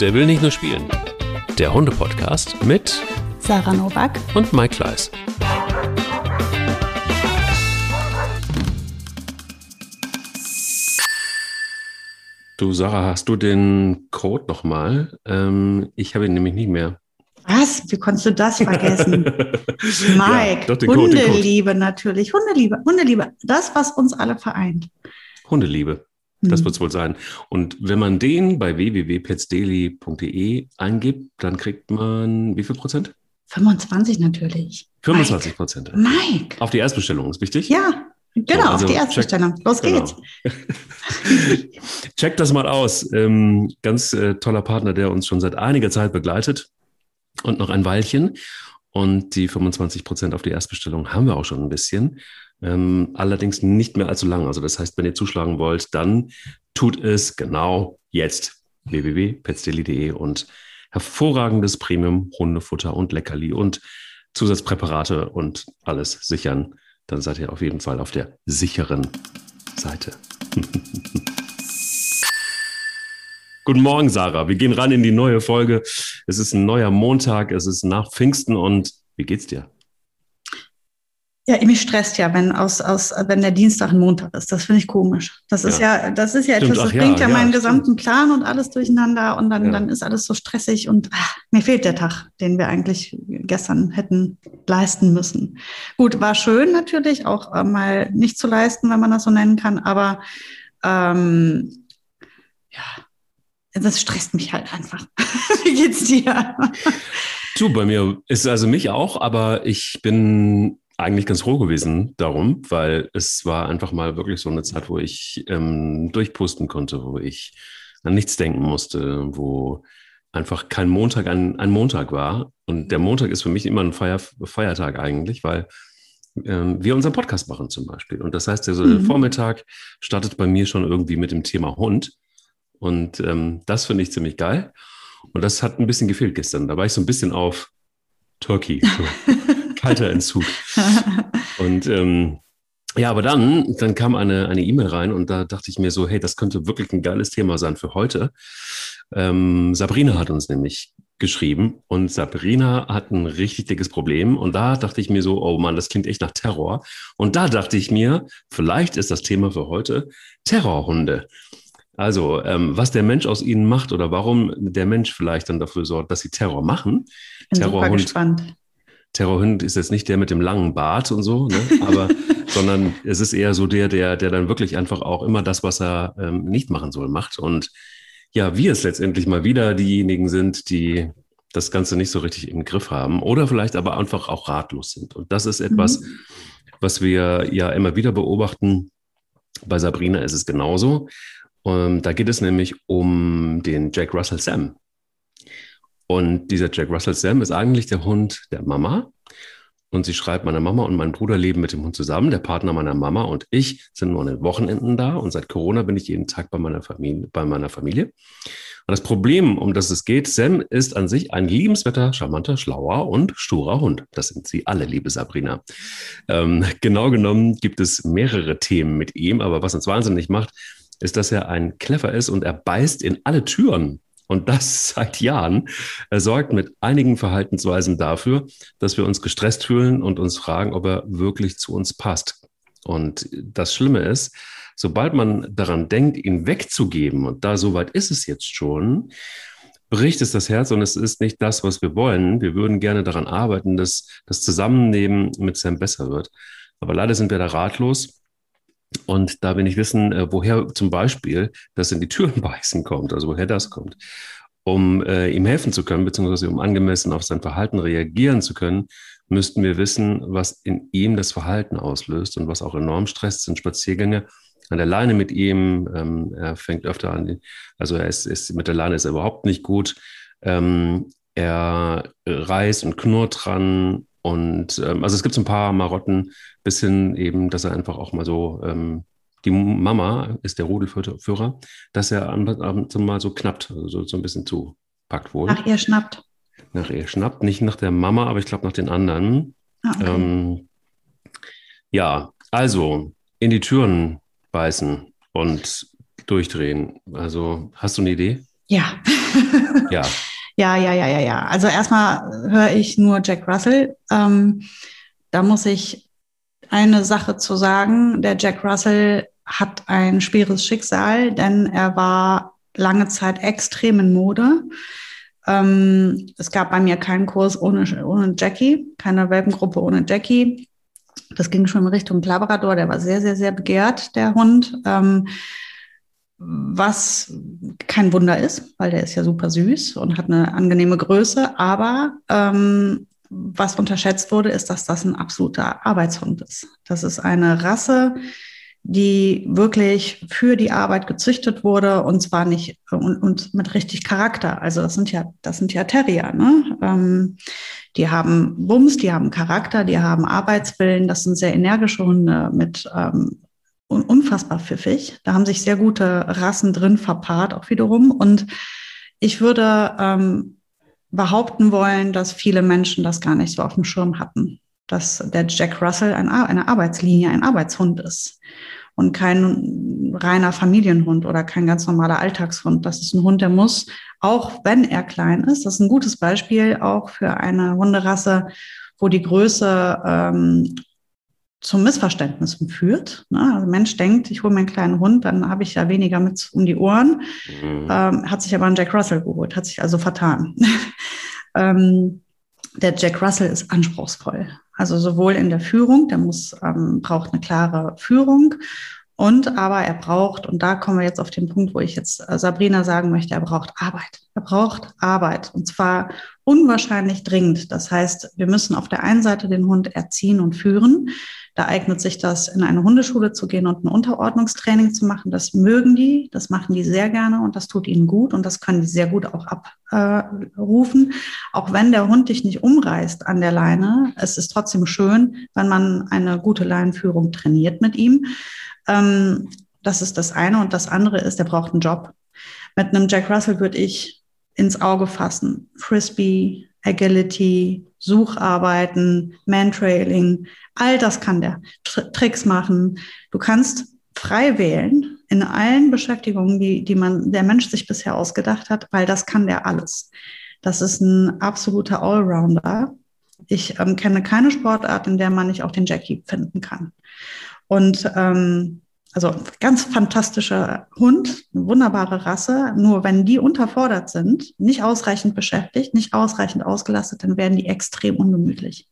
Der will nicht nur spielen. Der Hunde-Podcast mit Sarah Nowak und Mike Kleis. Du, Sarah, hast du den Code nochmal? Ich habe ihn nämlich nicht mehr. Was? Wie konntest du das vergessen? Mike, ja, Hundeliebe natürlich. Hundeliebe, das, was uns alle vereint. Hundeliebe, das wird es wohl sein. Und wenn man den bei www.petsdaily.de eingibt, dann kriegt man wie viel Prozent? 25 natürlich. 25%. Mike! Auf die Erstbestellung, ist wichtig? Ja. Genau, so, also auf die Erstbestellung. Los geht's. Checkt das mal aus. Ganz toller Partner, der uns schon seit einiger Zeit begleitet und noch ein Weilchen. Und die 25% auf die Erstbestellung haben wir auch schon ein bisschen. Allerdings nicht mehr allzu lang. Also das heißt, wenn ihr zuschlagen wollt, dann tut es genau jetzt. www.petsdeli.de und hervorragendes Premium, Hundefutter und Leckerli und Zusatzpräparate und alles sichern. Dann seid ihr auf jeden Fall auf der sicheren Seite. Guten Morgen, Sarah. Wir gehen ran in die neue Folge. Es ist ein neuer Montag, es ist nach Pfingsten und wie geht's dir? Ja, mich stresst ja, wenn der Dienstag ein Montag ist. Das finde ich komisch. Das ist ja etwas, das bringt ja meinen gesamten Plan und alles durcheinander und dann ist alles so stressig und mir fehlt der Tag, den wir eigentlich gestern hätten leisten müssen. Gut, war schön natürlich, auch mal nicht zu leisten, wenn man das so nennen kann, aber das stresst mich halt einfach. Wie geht's dir? Du, bei mir ist also mich auch, aber ich bin eigentlich ganz froh gewesen darum, weil es war einfach mal wirklich so eine Zeit, wo ich durchpusten konnte, wo ich an nichts denken musste, wo einfach kein Montag ein Montag war. Und der Montag ist für mich immer ein Feiertag eigentlich, weil wir unseren Podcast machen zum Beispiel. Und das heißt, der Vormittag startet bei mir schon irgendwie mit dem Thema Hund. Und das finde ich ziemlich geil. Und das hat ein bisschen gefehlt gestern. Da war ich so ein bisschen auf Turkey. Kalter Entzug. Und aber dann kam eine E-Mail rein und da dachte ich mir so, hey, das könnte wirklich ein geiles Thema sein für heute. Sabrina hat uns nämlich geschrieben und Sabrina hat ein richtig dickes Problem und da dachte ich mir so, oh Mann, das klingt echt nach Terror. Und da dachte ich mir, vielleicht ist das Thema für heute Terrorhunde. Also, was der Mensch aus ihnen macht oder warum der Mensch vielleicht dann dafür sorgt, dass sie Terror machen. Bin super gespannt. Terrorhund ist jetzt nicht der mit dem langen Bart und so, ne? Aber sondern es ist eher so der dann wirklich einfach auch immer das, was er nicht machen soll, macht. Und ja, wir es letztendlich mal wieder diejenigen sind, die das Ganze nicht so richtig im Griff haben oder vielleicht aber einfach auch ratlos sind. Und das ist etwas, was wir ja immer wieder beobachten. Bei Sabrina ist es genauso. Und da geht es nämlich um den Jack Russell Sam. Und dieser Jack Russell Sam ist eigentlich der Hund der Mama. Und sie schreibt, meine Mama und mein Bruder leben mit dem Hund zusammen. Der Partner meiner Mama und ich sind nur an den Wochenenden da. Und seit Corona bin ich jeden Tag bei meiner Familie. Und das Problem, um das es geht, Sam ist an sich ein liebenswerter, charmanter, schlauer und sturer Hund. Das sind sie alle, liebe Sabrina. Genau genommen gibt es mehrere Themen mit ihm. Aber was uns wahnsinnig macht, ist, dass er ein Kleffer ist und er beißt in alle Türen. Und das seit Jahren. Er sorgt mit einigen Verhaltensweisen dafür, dass wir uns gestresst fühlen und uns fragen, ob er wirklich zu uns passt. Und das Schlimme ist, sobald man daran denkt, ihn wegzugeben, und da soweit ist es jetzt schon, bricht es das Herz und es ist nicht das, was wir wollen. Wir würden gerne daran arbeiten, dass das Zusammenleben mit Sam besser wird. Aber leider sind wir da ratlos. Und da will ich wissen, woher zum Beispiel das in die Türen beißen kommt, also woher das kommt, um ihm helfen zu können, beziehungsweise um angemessen auf sein Verhalten reagieren zu können, müssten wir wissen, was in ihm das Verhalten auslöst und was auch enorm stresst, sind Spaziergänge an der Leine mit ihm. Er fängt öfter an, also mit der Leine ist er überhaupt nicht gut. Er reißt und knurrt dran. Und also es gibt so ein paar Marotten, bis hin eben, dass er einfach auch mal so, die Mama ist der Rudelführer, dass er abends mal so knappt, so ein bisschen zupackt wohl. Nach ihr schnappt. Nach ihr schnappt, nicht nach der Mama, aber ich glaube nach den anderen. Ah, okay. Also in die Türen beißen und durchdrehen. Also hast du eine Idee? Ja. Ja. Ja. Also erstmal höre ich nur Jack Russell. Da muss ich eine Sache zu sagen. Der Jack Russell hat ein schweres Schicksal, denn er war lange Zeit extrem in Mode. Es gab bei mir keinen Kurs ohne Jackie, keine Welpengruppe ohne Jackie. Das ging schon in Richtung Labrador, der war sehr, sehr, sehr begehrt, der Hund. Was kein Wunder ist, weil der ist ja super süß und hat eine angenehme Größe. Aber was unterschätzt wurde, ist, dass das ein absoluter Arbeitshund ist. Das ist eine Rasse, die wirklich für die Arbeit gezüchtet wurde, und zwar nicht und mit richtig Charakter. Also das sind ja Terrier, ne? Die haben Bums, die haben Charakter, die haben Arbeitswillen. Das sind sehr energische Hunde mit unfassbar pfiffig. Da haben sich sehr gute Rassen drin verpaart, auch wiederum. Und ich würde behaupten wollen, dass viele Menschen das gar nicht so auf dem Schirm hatten, dass der Jack Russell eine Arbeitslinie, ein Arbeitshund ist und kein reiner Familienhund oder kein ganz normaler Alltagshund. Das ist ein Hund, der muss, auch wenn er klein ist, das ist ein gutes Beispiel auch für eine Hunderasse, wo die Größe zum Missverständnis führt. Ne? Also Mensch denkt, ich hole mir einen kleinen Hund, dann habe ich ja weniger mit um die Ohren. Mhm. Hat sich aber einen Jack Russell geholt, hat sich also vertan. Der Jack Russell ist anspruchsvoll. Also sowohl in der Führung, der braucht eine klare Führung, und da kommen wir jetzt auf den Punkt, wo ich jetzt Sabrina sagen möchte, er braucht Arbeit. Er braucht Arbeit, und zwar unwahrscheinlich dringend. Das heißt, wir müssen auf der einen Seite den Hund erziehen und führen. Da eignet sich das, in eine Hundeschule zu gehen und ein Unterordnungstraining zu machen. Das mögen die, das machen die sehr gerne und das tut ihnen gut und das können die sehr gut auch abrufen. Auch wenn der Hund dich nicht umreißt an der Leine, es ist trotzdem schön, wenn man eine gute Leinenführung trainiert mit ihm. Das ist das eine, und das andere ist, der braucht einen Job. Mit einem Jack Russell würde ich ins Auge fassen: Frisbee, Agility, Sucharbeiten, Mantrailing, all das kann der. Tricks machen. Du kannst frei wählen in allen Beschäftigungen, die der Mensch sich bisher ausgedacht hat, weil das kann der alles. Das ist ein absoluter Allrounder. Ich kenne keine Sportart, in der man nicht auch den Jackie finden kann. Und also ganz fantastischer Hund, eine wunderbare Rasse. Nur wenn die unterfordert sind, nicht ausreichend beschäftigt, nicht ausreichend ausgelastet, dann werden die extrem ungemütlich.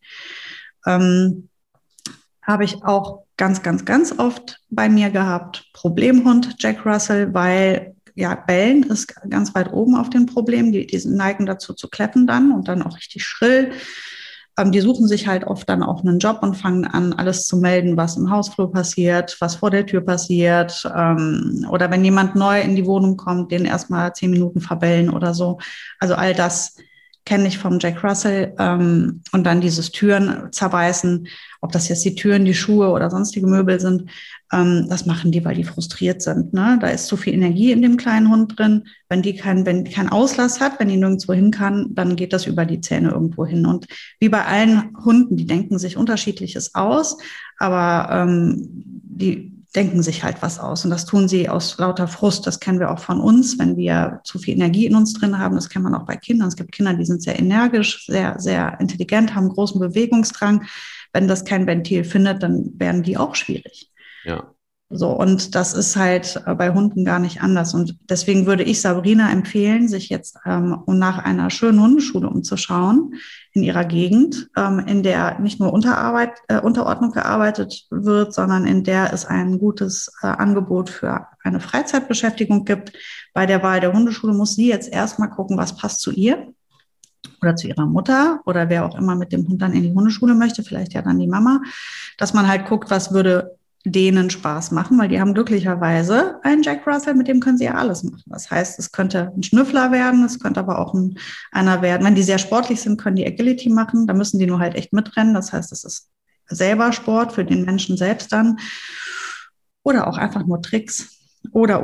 Habe ich auch ganz, ganz, ganz oft bei mir gehabt. Problemhund Jack Russell, weil ja Bellen ist ganz weit oben auf den Problemen. Die neigen dazu zu kletten dann und dann auch richtig schrill. Die suchen sich halt oft dann auch einen Job und fangen an, alles zu melden, was im Hausflur passiert, was vor der Tür passiert. Oder wenn jemand neu in die Wohnung kommt, den erstmal 10 Minuten verbellen oder so. Also all das kenne ich vom Jack Russell. Und dann dieses Türen zerbeißen, ob das jetzt die Türen, die Schuhe oder sonstige Möbel sind, das machen die, weil die frustriert sind. Ne? Da ist zu viel Energie in dem kleinen Hund drin. Wenn die keinen Auslass hat, wenn die nirgendwo hin kann, dann geht das über die Zähne irgendwo hin. Und wie bei allen Hunden, die denken sich Unterschiedliches aus, aber die denken sich halt was aus. Und das tun sie aus lauter Frust. Das kennen wir auch von uns, wenn wir zu viel Energie in uns drin haben. Das kennt man auch bei Kindern. Es gibt Kinder, die sind sehr energisch, sehr, sehr intelligent, haben großen Bewegungsdrang. Wenn das kein Ventil findet, dann werden die auch schwierig. Ja. So, und das ist halt bei Hunden gar nicht anders. Und deswegen würde ich Sabrina empfehlen, sich jetzt nach einer schönen Hundeschule umzuschauen in ihrer Gegend, in der nicht nur Unterordnung gearbeitet wird, sondern in der es ein gutes Angebot für eine Freizeitbeschäftigung gibt. Bei der Wahl der Hundeschule muss sie jetzt erstmal gucken, was passt zu ihr oder zu ihrer Mutter oder wer auch immer mit dem Hund dann in die Hundeschule möchte, vielleicht ja dann die Mama, dass man halt guckt, was würde denen Spaß machen, weil die haben glücklicherweise einen Jack Russell, mit dem können sie ja alles machen. Das heißt, es könnte ein Schnüffler werden, es könnte aber auch einer werden. Wenn die sehr sportlich sind, können die Agility machen, da müssen die nur halt echt mitrennen. Das heißt, es ist selber Sport für den Menschen selbst dann. Oder auch einfach nur Tricks. Oder.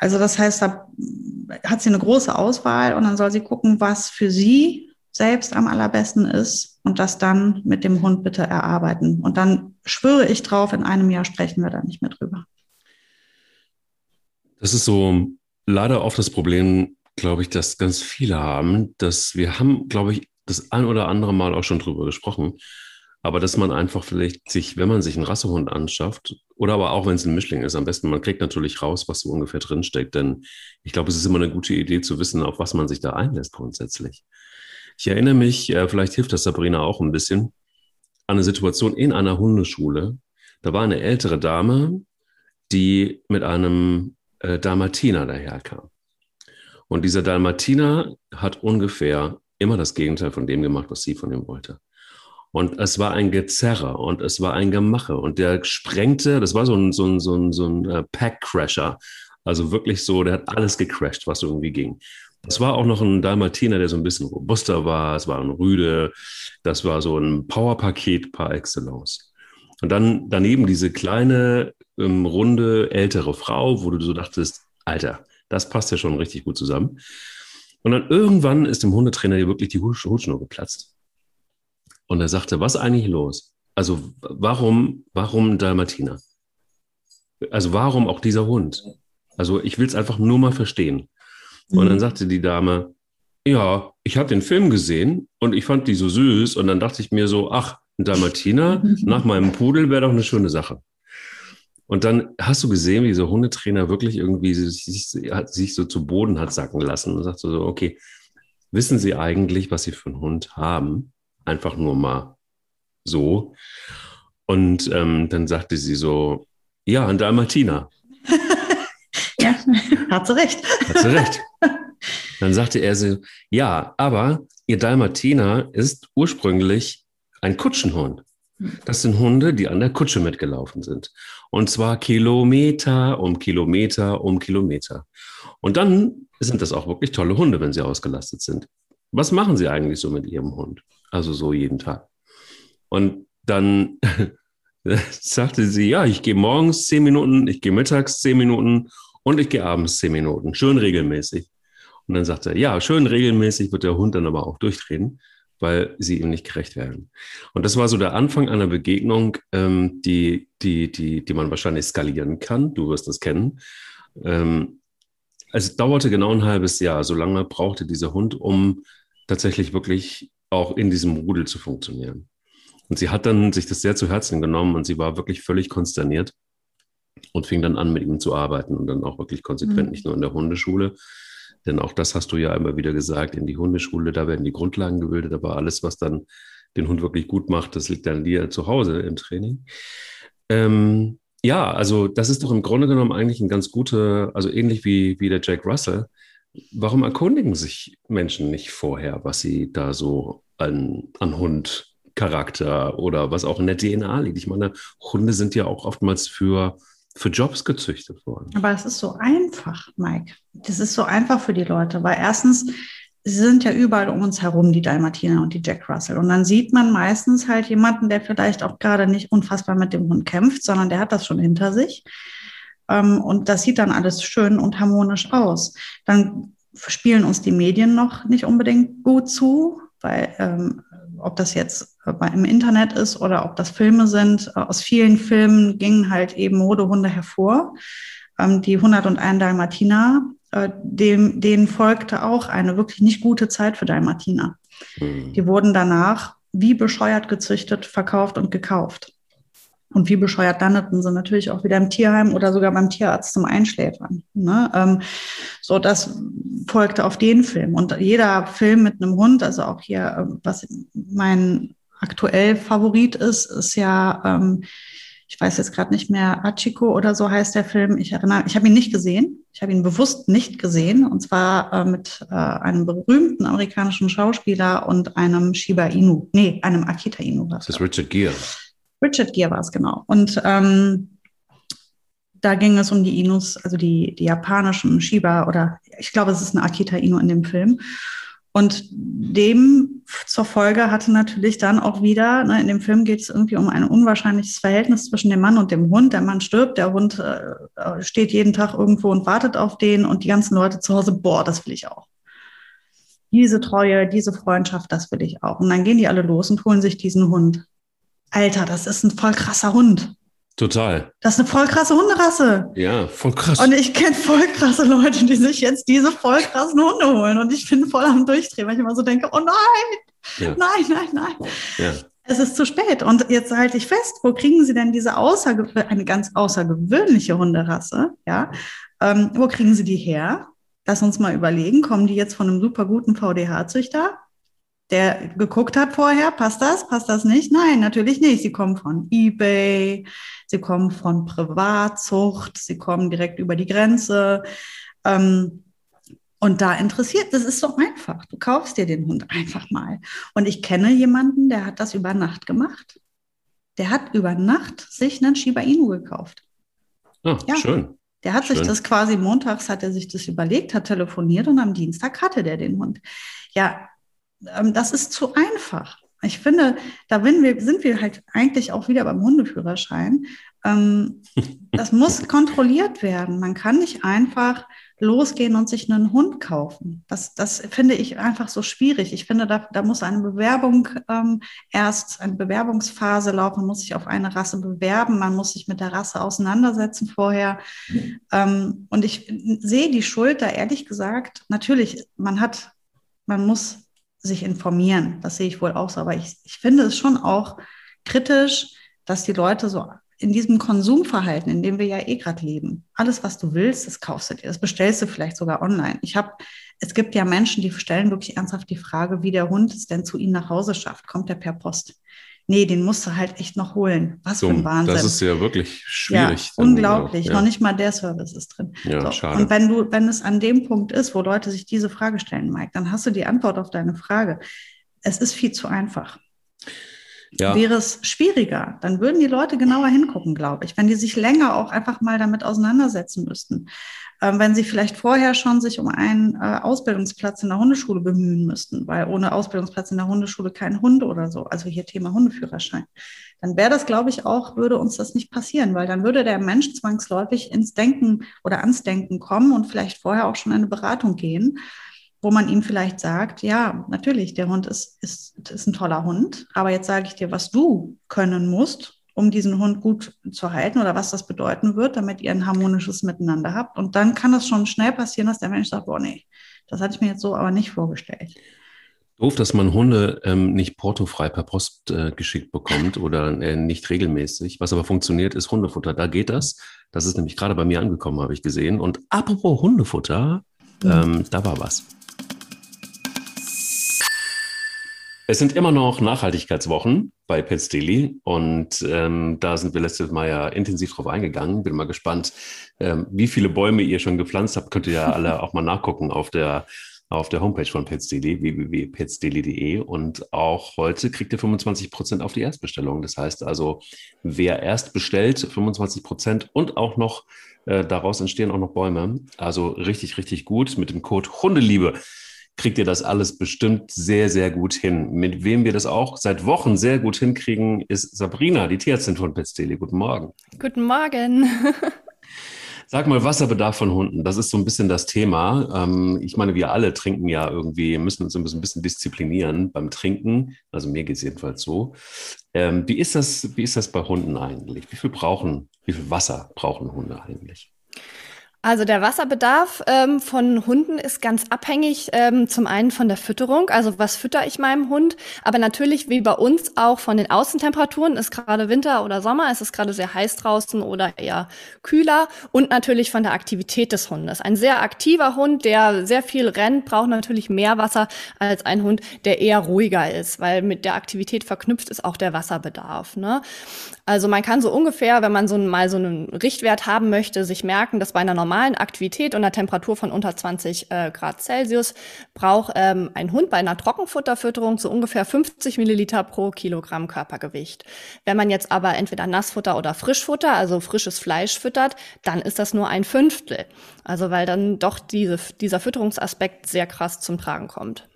Also das heißt, da hat sie eine große Auswahl und dann soll sie gucken, was für sie selbst am allerbesten ist und das dann mit dem Hund bitte erarbeiten. Und dann schwöre ich drauf, in einem Jahr sprechen wir da nicht mehr drüber. Das ist so leider oft das Problem glaube ich, dass ganz viele haben, dass wir haben, glaube ich, das ein oder andere Mal auch schon drüber gesprochen, aber dass man einfach vielleicht sich, wenn man sich einen Rassehund anschafft oder aber auch, wenn es ein Mischling ist, am besten, man kriegt natürlich raus, was so ungefähr drinsteckt, denn ich glaube, es ist immer eine gute Idee zu wissen, auf was man sich da einlässt grundsätzlich. Ich erinnere mich, vielleicht hilft das Sabrina auch ein bisschen, an eine Situation in einer Hundeschule. Da war eine ältere Dame, die mit einem Dalmatiner daherkam. Und dieser Dalmatiner hat ungefähr immer das Gegenteil von dem gemacht, was sie von ihm wollte. Und es war ein Gezerrer und es war ein Gemache. Und der sprengte, das war so ein Pack-Crasher. Also wirklich so, der hat alles gecrashed, was irgendwie ging. Es war auch noch ein Dalmatiner, der so ein bisschen robuster war. Es war ein Rüde. Das war so ein Powerpaket par excellence. Und dann daneben diese kleine, runde, ältere Frau, wo du so dachtest, Alter, das passt ja schon richtig gut zusammen. Und dann irgendwann ist dem Hundetrainer hier wirklich die Hutschnur geplatzt. Und er sagte, was ist eigentlich los? Also warum Dalmatiner? Also warum auch dieser Hund? Also ich will es einfach nur mal verstehen. Und dann sagte die Dame, ja, ich habe den Film gesehen und ich fand die so süß. Und dann dachte ich mir so, ach, ein Dalmatiner nach meinem Pudel wäre doch eine schöne Sache. Und dann hast du gesehen, wie dieser Hundetrainer wirklich irgendwie sich so zu Boden hat sacken lassen und sagt so, okay, wissen Sie eigentlich, was Sie für einen Hund haben? Einfach nur mal so. Und dann sagte sie so, ja, ein Dalmatiner. Ja, hat sie recht. Hat sie recht. Dann sagte er so, ja, aber Ihr Dalmatiner ist ursprünglich ein Kutschenhund. Das sind Hunde, die an der Kutsche mitgelaufen sind. Und zwar Kilometer um Kilometer um Kilometer. Und dann sind das auch wirklich tolle Hunde, wenn sie ausgelastet sind. Was machen Sie eigentlich so mit Ihrem Hund? Also so jeden Tag. Und dann sagte sie, ja, ich gehe morgens 10 Minuten, ich gehe mittags 10 Minuten und ich gehe abends 10 Minuten. Schön regelmäßig. Und dann sagt er, ja, schön regelmäßig wird der Hund dann aber auch durchdrehen, weil sie ihm nicht gerecht werden. Und das war so der Anfang einer Begegnung, die man wahrscheinlich skalieren kann. Du wirst das kennen. Es dauerte genau ein halbes Jahr. So lange brauchte dieser Hund, um tatsächlich wirklich auch in diesem Rudel zu funktionieren. Und sie hat dann sich das sehr zu Herzen genommen und sie war wirklich völlig konsterniert und fing dann an, mit ihm zu arbeiten und dann auch wirklich konsequent, nicht nur in der Hundeschule. Denn auch das hast du ja immer wieder gesagt, in die Hundeschule, da werden die Grundlagen gebildet, aber alles, was dann den Hund wirklich gut macht, das liegt dann dir zu Hause im Training. Ja, also das ist doch im Grunde genommen eigentlich ein ganz guter, also ähnlich wie der Jack Russell. Warum erkundigen sich Menschen nicht vorher, was sie da so an Hundcharakter oder was auch in der DNA liegt? Ich meine, Hunde sind ja auch oftmals für Jobs gezüchtet worden. Aber es ist so einfach, Mike. Das ist so einfach für die Leute, weil erstens, sie sind ja überall um uns herum, die Dalmatiner und die Jack Russell. Und dann sieht man meistens halt jemanden, der vielleicht auch gerade nicht unfassbar mit dem Hund kämpft, sondern der hat das schon hinter sich. Und das sieht dann alles schön und harmonisch aus. Dann spielen uns die Medien noch nicht unbedingt gut zu, weil ob das jetzt im Internet ist oder ob das Filme sind. Aus vielen Filmen gingen halt eben Modehunde hervor. Die 101 Dalmatiner, denen folgte auch eine wirklich nicht gute Zeit für Dalmatiner. Die wurden danach wie bescheuert gezüchtet, verkauft und gekauft. Und wie bescheuert landeten sie natürlich auch wieder im Tierheim oder sogar beim Tierarzt zum Einschläfern. Ne? So, das folgte auf den Film. Und jeder Film mit einem Hund, also auch hier, was mein aktuell Favorit ist, ist ja, ich weiß jetzt gerade nicht mehr, Hachiko oder so heißt der Film. Ich habe ihn nicht gesehen. Ich habe ihn bewusst nicht gesehen. Und zwar mit einem berühmten amerikanischen Schauspieler und einem Shiba Inu. Nee, einem Akita Inu. Das ist Richard Gere. Richard Gere war es, genau. Und da ging es um die Inus, also die japanischen Shiba, oder ich glaube, es ist eine Akita Inu in dem Film. Und dem zur Folge hatte natürlich dann auch wieder, in dem Film geht es irgendwie um ein unwahrscheinliches Verhältnis zwischen dem Mann und dem Hund. Der Mann stirbt, der Hund steht jeden Tag irgendwo und wartet auf den und die ganzen Leute zu Hause, boah, das will ich auch. Diese Treue, diese Freundschaft, das will ich auch. Und dann gehen die alle los und holen sich diesen Hund. Alter, das ist ein voll krasser Hund. Total. Das ist eine voll krasse Hunderasse. Ja, voll krass. Und ich kenne voll krasse Leute, die sich jetzt diese voll krassen Hunde holen. Und ich bin voll am Durchdrehen, weil ich immer so denke, oh nein, ja. nein. Ja. Es ist zu spät. Und jetzt halte ich fest, wo kriegen Sie denn diese eine ganz außergewöhnliche Hunderasse? Ja? Wo kriegen Sie die her? Lass uns mal überlegen, kommen die jetzt von einem super guten VDH-Züchter, der geguckt hat vorher, passt das nicht? Nein, natürlich nicht. Sie kommen von eBay, sie kommen von Privatzucht, sie kommen direkt über die Grenze. Und da interessiert, das ist so einfach. Du kaufst dir den Hund einfach mal. Und ich kenne jemanden, der hat das über Nacht gemacht. Der hat über Nacht sich einen Shiba Inu gekauft. Ah, ja, schön. Der hat sich das quasi montags, hat er sich das überlegt, hat telefoniert und am Dienstag hatte der den Hund. Ja, das ist zu einfach. Ich finde, da sind wir halt eigentlich auch wieder beim Hundeführerschein. Das muss kontrolliert werden. Man kann nicht einfach losgehen und sich einen Hund kaufen. Das finde ich einfach so schwierig. Ich finde, da muss eine Bewerbung erst, eine Bewerbungsphase laufen. Man muss sich auf eine Rasse bewerben. Man muss sich mit der Rasse auseinandersetzen vorher. Und ich sehe die Schuld da ehrlich gesagt, natürlich, man muss sich informieren. Das sehe ich wohl auch so. Aber ich finde es schon auch kritisch, dass die Leute so in diesem Konsumverhalten, in dem wir ja eh gerade leben, alles, was du willst, das kaufst du dir. Das bestellst du vielleicht sogar online. Es gibt ja Menschen, die stellen wirklich ernsthaft die Frage, wie der Hund es denn zu ihnen nach Hause schafft. Kommt der per Post? Nee, den musst du halt echt noch holen. Was für ein Wahnsinn. Das ist ja wirklich schwierig. Ja, unglaublich. Ja. Noch nicht mal der Service ist drin. Ja, so. Schade. Und wenn es an dem Punkt ist, wo Leute sich diese Frage stellen, Mike, dann hast du die Antwort auf deine Frage. Es ist viel zu einfach. Ja. Wäre es schwieriger, dann würden die Leute genauer hingucken, glaube ich, wenn die sich länger auch einfach mal damit auseinandersetzen müssten. Wenn sie vielleicht vorher schon sich um einen Ausbildungsplatz in der Hundeschule bemühen müssten, weil ohne Ausbildungsplatz in der Hundeschule kein Hund oder so, also hier Thema Hundeführerschein, dann wäre das, glaube ich, auch, würde uns das nicht passieren, weil dann würde der Mensch zwangsläufig ins Denken oder ans Denken kommen und vielleicht vorher auch schon eine Beratung gehen, wo man ihm vielleicht sagt, ja, natürlich, der Hund ist ein toller Hund, aber jetzt sage ich dir, was du können musst, um diesen Hund gut zu halten oder was das bedeuten wird, damit ihr ein harmonisches Miteinander habt. Und dann kann das schon schnell passieren, dass der Mensch sagt, boah, nee, das hatte ich mir jetzt so aber nicht vorgestellt. Doof, dass man Hunde nicht portofrei per Post geschickt bekommt oder nicht regelmäßig. Was aber funktioniert, ist Hundefutter. Da geht das. Das ist nämlich gerade bei mir angekommen, habe ich gesehen. Und apropos Hundefutter, da war was. Es sind immer noch Nachhaltigkeitswochen bei PetsDeli und da sind wir letztes Mal ja intensiv drauf eingegangen. Bin mal gespannt, wie viele Bäume ihr schon gepflanzt habt. Könnt ihr ja alle auch mal nachgucken auf der Homepage von PetsDeli, www.petsdaily.de. Und auch heute kriegt ihr 25% auf die Erstbestellung. Das heißt also, wer erst bestellt, 25% und auch noch, daraus entstehen auch noch Bäume. Also richtig, richtig gut mit dem Code Hundeliebe. Kriegt ihr das alles bestimmt sehr, sehr gut hin. Mit wem wir das auch seit Wochen sehr gut hinkriegen, ist Sabrina, die Tierärztin von PetsDeli. Guten Morgen. Guten Morgen. Sag mal, Wasserbedarf von Hunden, das ist so ein bisschen das Thema. Ich meine, wir alle trinken ja irgendwie, müssen uns ein bisschen disziplinieren beim Trinken. Also mir geht es jedenfalls so. Wie ist das bei Hunden eigentlich? Wie viel Wasser brauchen Hunde eigentlich? Also der Wasserbedarf von Hunden ist ganz abhängig zum einen von der Fütterung, also was fütter ich meinem Hund, aber natürlich wie bei uns auch von den Außentemperaturen, ist gerade Winter oder Sommer, es ist gerade sehr heiß draußen oder eher kühler und natürlich von der Aktivität des Hundes. Ein sehr aktiver Hund, der sehr viel rennt, braucht natürlich mehr Wasser als ein Hund, der eher ruhiger ist, weil mit der Aktivität verknüpft ist auch der Wasserbedarf, ne? Also man kann so ungefähr, wenn man so einen Richtwert haben möchte, sich merken, dass bei einer normalen Aktivität und einer Temperatur von unter 20 Grad Celsius braucht ein Hund bei einer Trockenfutterfütterung so ungefähr 50 Milliliter pro Kilogramm Körpergewicht. Wenn man jetzt aber entweder Nassfutter oder Frischfutter, also frisches Fleisch füttert, dann ist das nur ein Fünftel. Also weil dann doch dieser Fütterungsaspekt sehr krass zum Tragen kommt.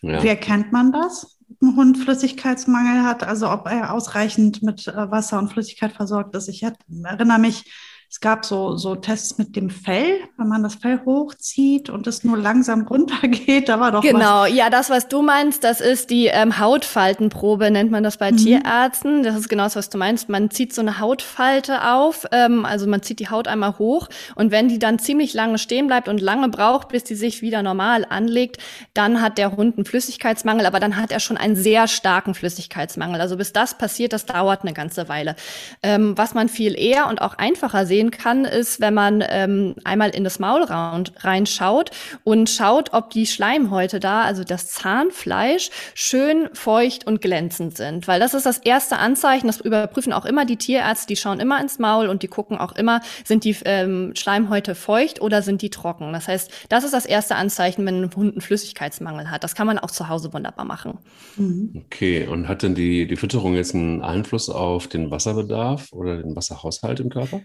Ja. Wie erkennt man das? Ein Hund Flüssigkeitsmangel hat, also ob er ausreichend mit Wasser und Flüssigkeit versorgt ist. Ich erinnere mich, Es gab so Tests mit dem Fell, wenn man das Fell hochzieht und es nur langsam runtergeht, da war doch genau, was. Ja, das, was du meinst, das ist die Hautfaltenprobe, nennt man das bei Tierärzten. Das ist genau das, was du meinst. Man zieht so eine Hautfalte auf, also man zieht die Haut einmal hoch und wenn die dann ziemlich lange stehen bleibt und lange braucht, bis die sich wieder normal anlegt, dann hat der Hund einen Flüssigkeitsmangel, aber dann hat er schon einen sehr starken Flüssigkeitsmangel. Also bis das passiert, das dauert eine ganze Weile. Was man viel eher und auch einfacher sehen kann, ist, wenn man einmal in das Maul reinschaut und schaut, ob die Schleimhäute da, also das Zahnfleisch, schön feucht und glänzend sind. Weil das ist das erste Anzeichen, das überprüfen auch immer die Tierärzte, die schauen immer ins Maul und die gucken auch immer, sind die Schleimhäute feucht oder sind die trocken. Das heißt, das ist das erste Anzeichen, wenn ein Hund einen Flüssigkeitsmangel hat. Das kann man auch zu Hause wunderbar machen. Okay, und hat denn die Fütterung jetzt einen Einfluss auf den Wasserbedarf oder den Wasserhaushalt im Körper?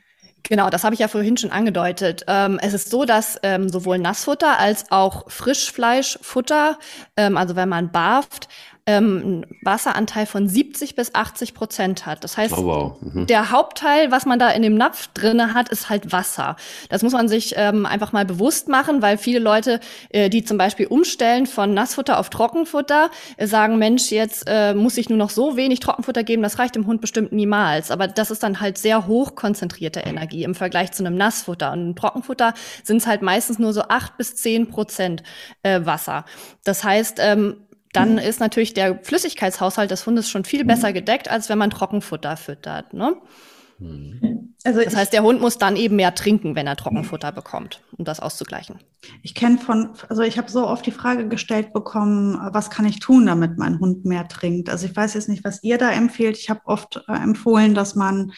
Genau, das habe ich ja vorhin schon angedeutet. Es ist so, dass sowohl Nassfutter als auch Frischfleischfutter, also wenn man barft, einen Wasseranteil von 70-80% hat. Das heißt, der Hauptteil, was man da in dem Napf drinne hat, ist halt Wasser. Das muss man sich einfach mal bewusst machen, weil viele Leute, die zum Beispiel umstellen von Nassfutter auf Trockenfutter, sagen, Mensch, jetzt muss ich nur noch so wenig Trockenfutter geben, das reicht dem Hund bestimmt niemals. Aber das ist dann halt sehr hoch konzentrierte Energie im Vergleich zu einem Nassfutter. Und im Trockenfutter sind es halt meistens nur so 8-10% Wasser. Das heißt, dann ist natürlich der Flüssigkeitshaushalt des Hundes schon viel besser gedeckt, als wenn man Trockenfutter füttert, ne? Also das heißt, der Hund muss dann eben mehr trinken, wenn er Trockenfutter bekommt, um das auszugleichen. Ich habe so oft die Frage gestellt bekommen, was kann ich tun, damit mein Hund mehr trinkt? Also ich weiß jetzt nicht, was ihr da empfiehlt. Ich habe oft empfohlen, dass man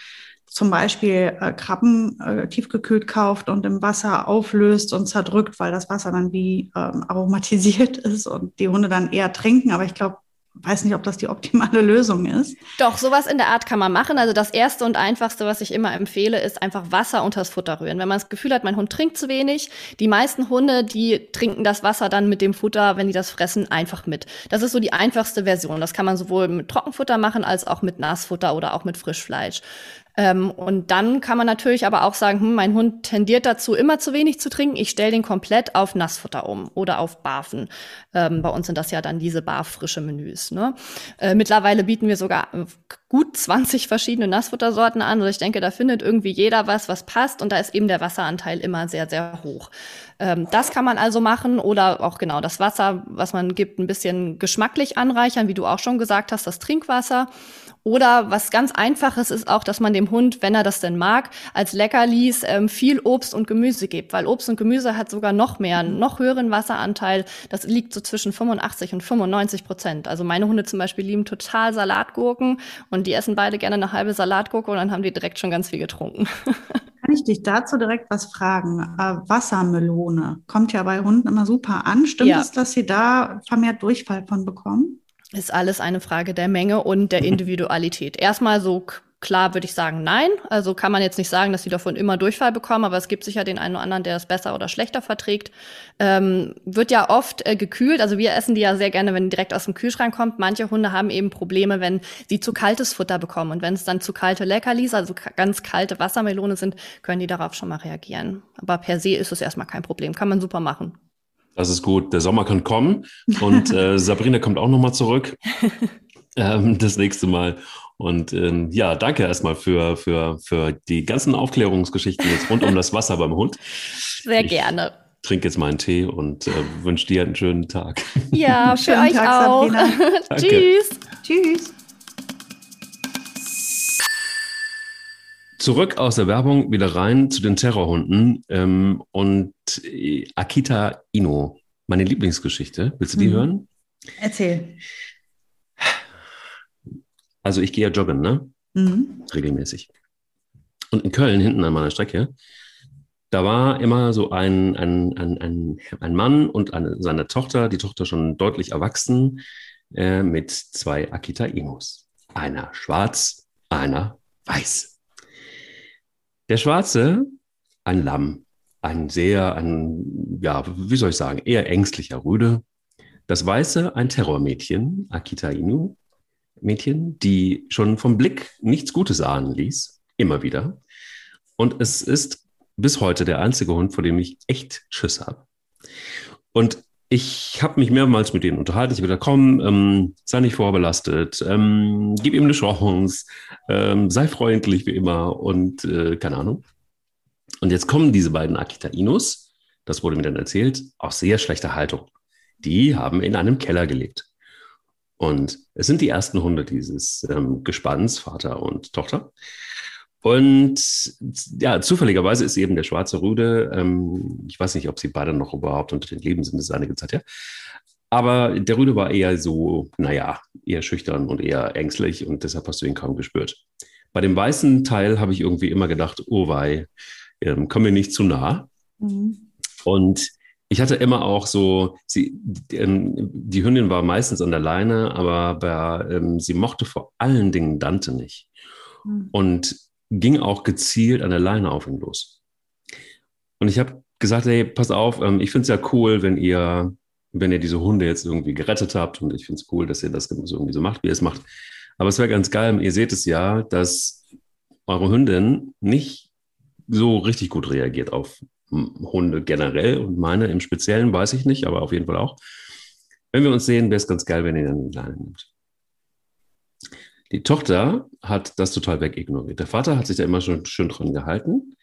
zum Beispiel Krabben tiefgekühlt kauft und im Wasser auflöst und zerdrückt, weil das Wasser dann wie aromatisiert ist und die Hunde dann eher trinken. Aber ich weiß nicht, ob das die optimale Lösung ist. Doch, sowas in der Art kann man machen. Also das Erste und Einfachste, was ich immer empfehle, ist einfach Wasser unters Futter rühren. Wenn man das Gefühl hat, mein Hund trinkt zu wenig, die meisten Hunde, die trinken das Wasser dann mit dem Futter, wenn die das fressen, einfach mit. Das ist so die einfachste Version. Das kann man sowohl mit Trockenfutter machen, als auch mit Nassfutter oder auch mit Frischfleisch. Und dann kann man natürlich aber auch sagen, mein Hund tendiert dazu, immer zu wenig zu trinken. Ich stelle den komplett auf Nassfutter um oder auf Barfen. Bei uns sind das ja dann diese barfrische Menüs, ne? Mittlerweile bieten wir sogar gut 20 verschiedene Nassfuttersorten an. Also ich denke, da findet irgendwie jeder was passt. Und da ist eben der Wasseranteil immer sehr, sehr hoch. Das kann man also machen. Oder auch genau das Wasser, was man gibt, ein bisschen geschmacklich anreichern, wie du auch schon gesagt hast, das Trinkwasser. Oder was ganz Einfaches ist auch, dass man dem Hund, wenn er das denn mag, als Leckerlis viel Obst und Gemüse gibt. Weil Obst und Gemüse hat sogar noch höheren Wasseranteil. Das liegt so zwischen 85-95%. Also meine Hunde zum Beispiel lieben total Salatgurken und die essen beide gerne eine halbe Salatgurke und dann haben die direkt schon ganz viel getrunken. Kann ich dich dazu direkt was fragen? Wassermelone kommt ja bei Hunden immer super an. Stimmt es, dass sie da vermehrt Durchfall von bekommen? Ist alles eine Frage der Menge und der Individualität. Erstmal so klar würde ich sagen, nein. Also kann man jetzt nicht sagen, dass die davon immer Durchfall bekommen, aber es gibt sicher den einen oder anderen, der es besser oder schlechter verträgt. Wird ja oft gekühlt. Also wir essen die ja sehr gerne, wenn die direkt aus dem Kühlschrank kommt. Manche Hunde haben eben Probleme, wenn sie zu kaltes Futter bekommen. Und wenn es dann zu kalte Leckerlis, also ganz kalte Wassermelone sind, können die darauf schon mal reagieren. Aber per se ist es erstmal kein Problem. Kann man super machen. Das ist gut. Der Sommer kann kommen und Sabrina kommt auch nochmal zurück das nächste Mal. Und danke erstmal für die ganzen Aufklärungsgeschichten jetzt rund um das Wasser beim Hund. Sehr gerne. Ich trinke jetzt meinen Tee und wünsche dir einen schönen Tag. Ja, für euch Tag, auch. Tschüss. Tschüss. Zurück aus der Werbung wieder rein zu den Terrorhunden und Akita Inu, meine Lieblingsgeschichte. Willst du die hören? Erzähl. Also ich gehe ja joggen, ne? Regelmäßig. Und in Köln, hinten an meiner Strecke, da war immer so ein Mann und seine Tochter, die Tochter schon deutlich erwachsen, mit 2 Akita Inus. Einer schwarz, einer weiß. Der Schwarze, ein Lamm, eher ängstlicher Rüde. Das Weiße, ein Terrormädchen, Akita Inu, Mädchen, die schon vom Blick nichts Gutes ahnen ließ, immer wieder. Und es ist bis heute der einzige Hund, vor dem ich echt Schiss habe. Und ich habe mich mehrmals mit denen unterhalten. Ich habe gesagt, komm, sei nicht vorbelastet, gib ihm eine Chance, sei freundlich wie immer und keine Ahnung. Und jetzt kommen diese beiden Akita Inus, das wurde mir dann erzählt, aus sehr schlechter Haltung. Die haben in einem Keller gelebt. Und es sind die ersten Hunde dieses Gespanns, Vater und Tochter. Und ja, zufälligerweise ist eben der schwarze Rüde, ich weiß nicht, ob sie beide noch überhaupt unter den Leben sind, das ist einige Zeit her. Aber der Rüde war eher so, naja, eher schüchtern und eher ängstlich und deshalb hast du ihn kaum gespürt. Bei dem weißen Teil habe ich irgendwie immer gedacht, oh wei, komm mir nicht zu nah. Mhm. Und ich hatte immer auch so, die Hündin war meistens an der Leine, aber sie mochte vor allen Dingen Dante nicht. Mhm. Und ging auch gezielt an der Leine auf ihn los. Und ich habe gesagt, hey, pass auf, ich finde es ja cool, wenn ihr diese Hunde jetzt irgendwie gerettet habt und ich finde es cool, dass ihr das irgendwie so macht, wie ihr es macht. Aber es wäre ganz geil, ihr seht es ja, dass eure Hündin nicht so richtig gut reagiert auf Hunde generell und meine im Speziellen, weiß ich nicht, aber auf jeden Fall auch. Wenn wir uns sehen, wäre es ganz geil, wenn ihr dann die Leine nimmt. Die Tochter hat das total wegignoriert. Der Vater hat sich da immer schon schön dran gehalten.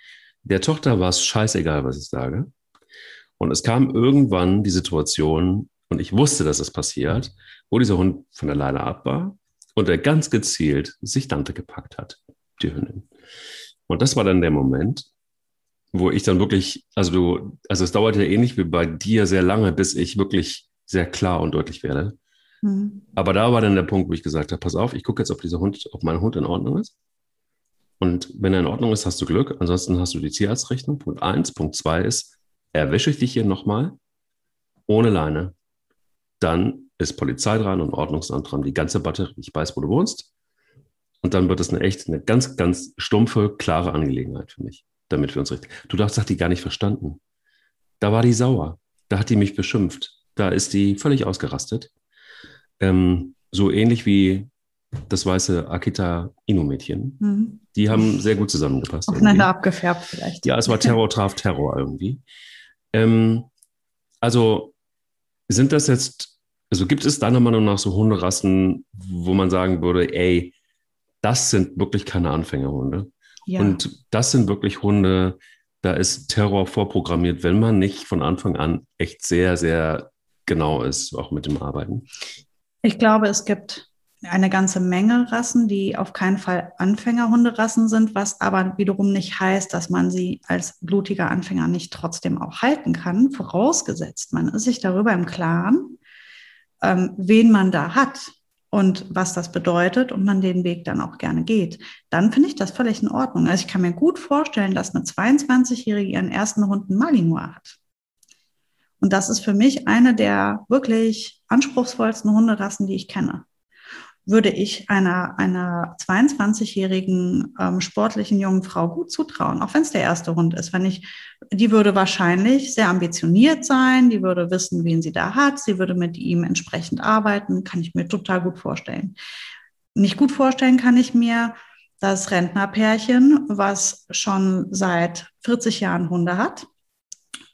Der Tochter war es scheißegal, was ich sage. Und es kam irgendwann die Situation, und ich wusste, dass das passiert, wo dieser Hund von der Leine ab war und er ganz gezielt sich Dante gepackt hat, die Hündin. Und das war dann der Moment, wo ich dann wirklich, also es dauerte ja ähnlich wie bei dir sehr lange, bis ich wirklich sehr klar und deutlich werde. Aber da war dann der Punkt, wo ich gesagt habe, pass auf, ich gucke jetzt, ob mein Hund in Ordnung ist. Und wenn er in Ordnung ist, hast du Glück. Ansonsten hast du die Tierarztrechnung. Punkt 1. Punkt 2 ist, erwische ich dich hier nochmal ohne Leine. Dann ist Polizei dran und Ordnungsamt dran, die ganze Batterie. Ich weiß, wo du wohnst. Und dann wird es eine ganz, ganz stumpfe, klare Angelegenheit für mich, damit wir uns richten. Du dachtest, hat die gar nicht verstanden. Da war die sauer. Da hat die mich beschimpft. Da ist die völlig ausgerastet. So ähnlich wie das weiße Akita Inu-Mädchen. Mhm. Die haben sehr gut zusammengepasst. Aufeinander abgefärbt vielleicht. Ja, es war Terror traf Terror irgendwie. Also sind das jetzt, also gibt es deiner Meinung nach so Hunderassen, wo man sagen würde, ey, das sind wirklich keine Anfängerhunde. Ja. Und das sind wirklich Hunde, da ist Terror vorprogrammiert, wenn man nicht von Anfang an echt sehr, sehr genau ist, auch mit dem Arbeiten. Ich glaube, es gibt eine ganze Menge Rassen, die auf keinen Fall Anfängerhunderassen sind, was aber wiederum nicht heißt, dass man sie als blutiger Anfänger nicht trotzdem auch halten kann, vorausgesetzt man ist sich darüber im Klaren, wen man da hat und was das bedeutet und man den Weg dann auch gerne geht. Dann finde ich das völlig in Ordnung. Also ich kann mir gut vorstellen, dass eine 22-Jährige ihren ersten Hund einen Malinois hat. Und das ist für mich eine der wirklich anspruchsvollsten Hunderassen, die ich kenne. Würde ich einer 22-jährigen sportlichen jungen Frau gut zutrauen, auch wenn es der erste Hund ist. Die würde wahrscheinlich sehr ambitioniert sein, die würde wissen, wen sie da hat, sie würde mit ihm entsprechend arbeiten, kann ich mir total gut vorstellen. Nicht gut vorstellen kann ich mir das Rentnerpärchen, was schon seit 40 Jahren Hunde hat.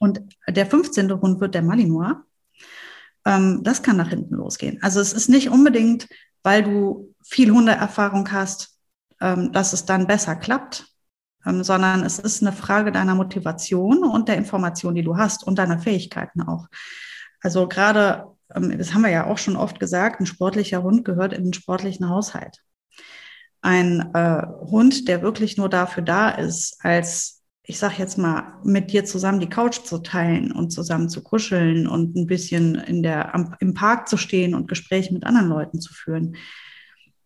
Und der 15. Hund wird der Malinois. Das kann nach hinten losgehen. Also es ist nicht unbedingt, weil du viel Hundeerfahrung hast, dass es dann besser klappt, sondern es ist eine Frage deiner Motivation und der Information, die du hast und deiner Fähigkeiten auch. Also gerade, das haben wir ja auch schon oft gesagt, ein sportlicher Hund gehört in den sportlichen Haushalt. Ein Hund, der wirklich nur dafür da ist, ich sage jetzt mal, mit dir zusammen die Couch zu teilen und zusammen zu kuscheln und ein bisschen im Park zu stehen und Gespräche mit anderen Leuten zu führen,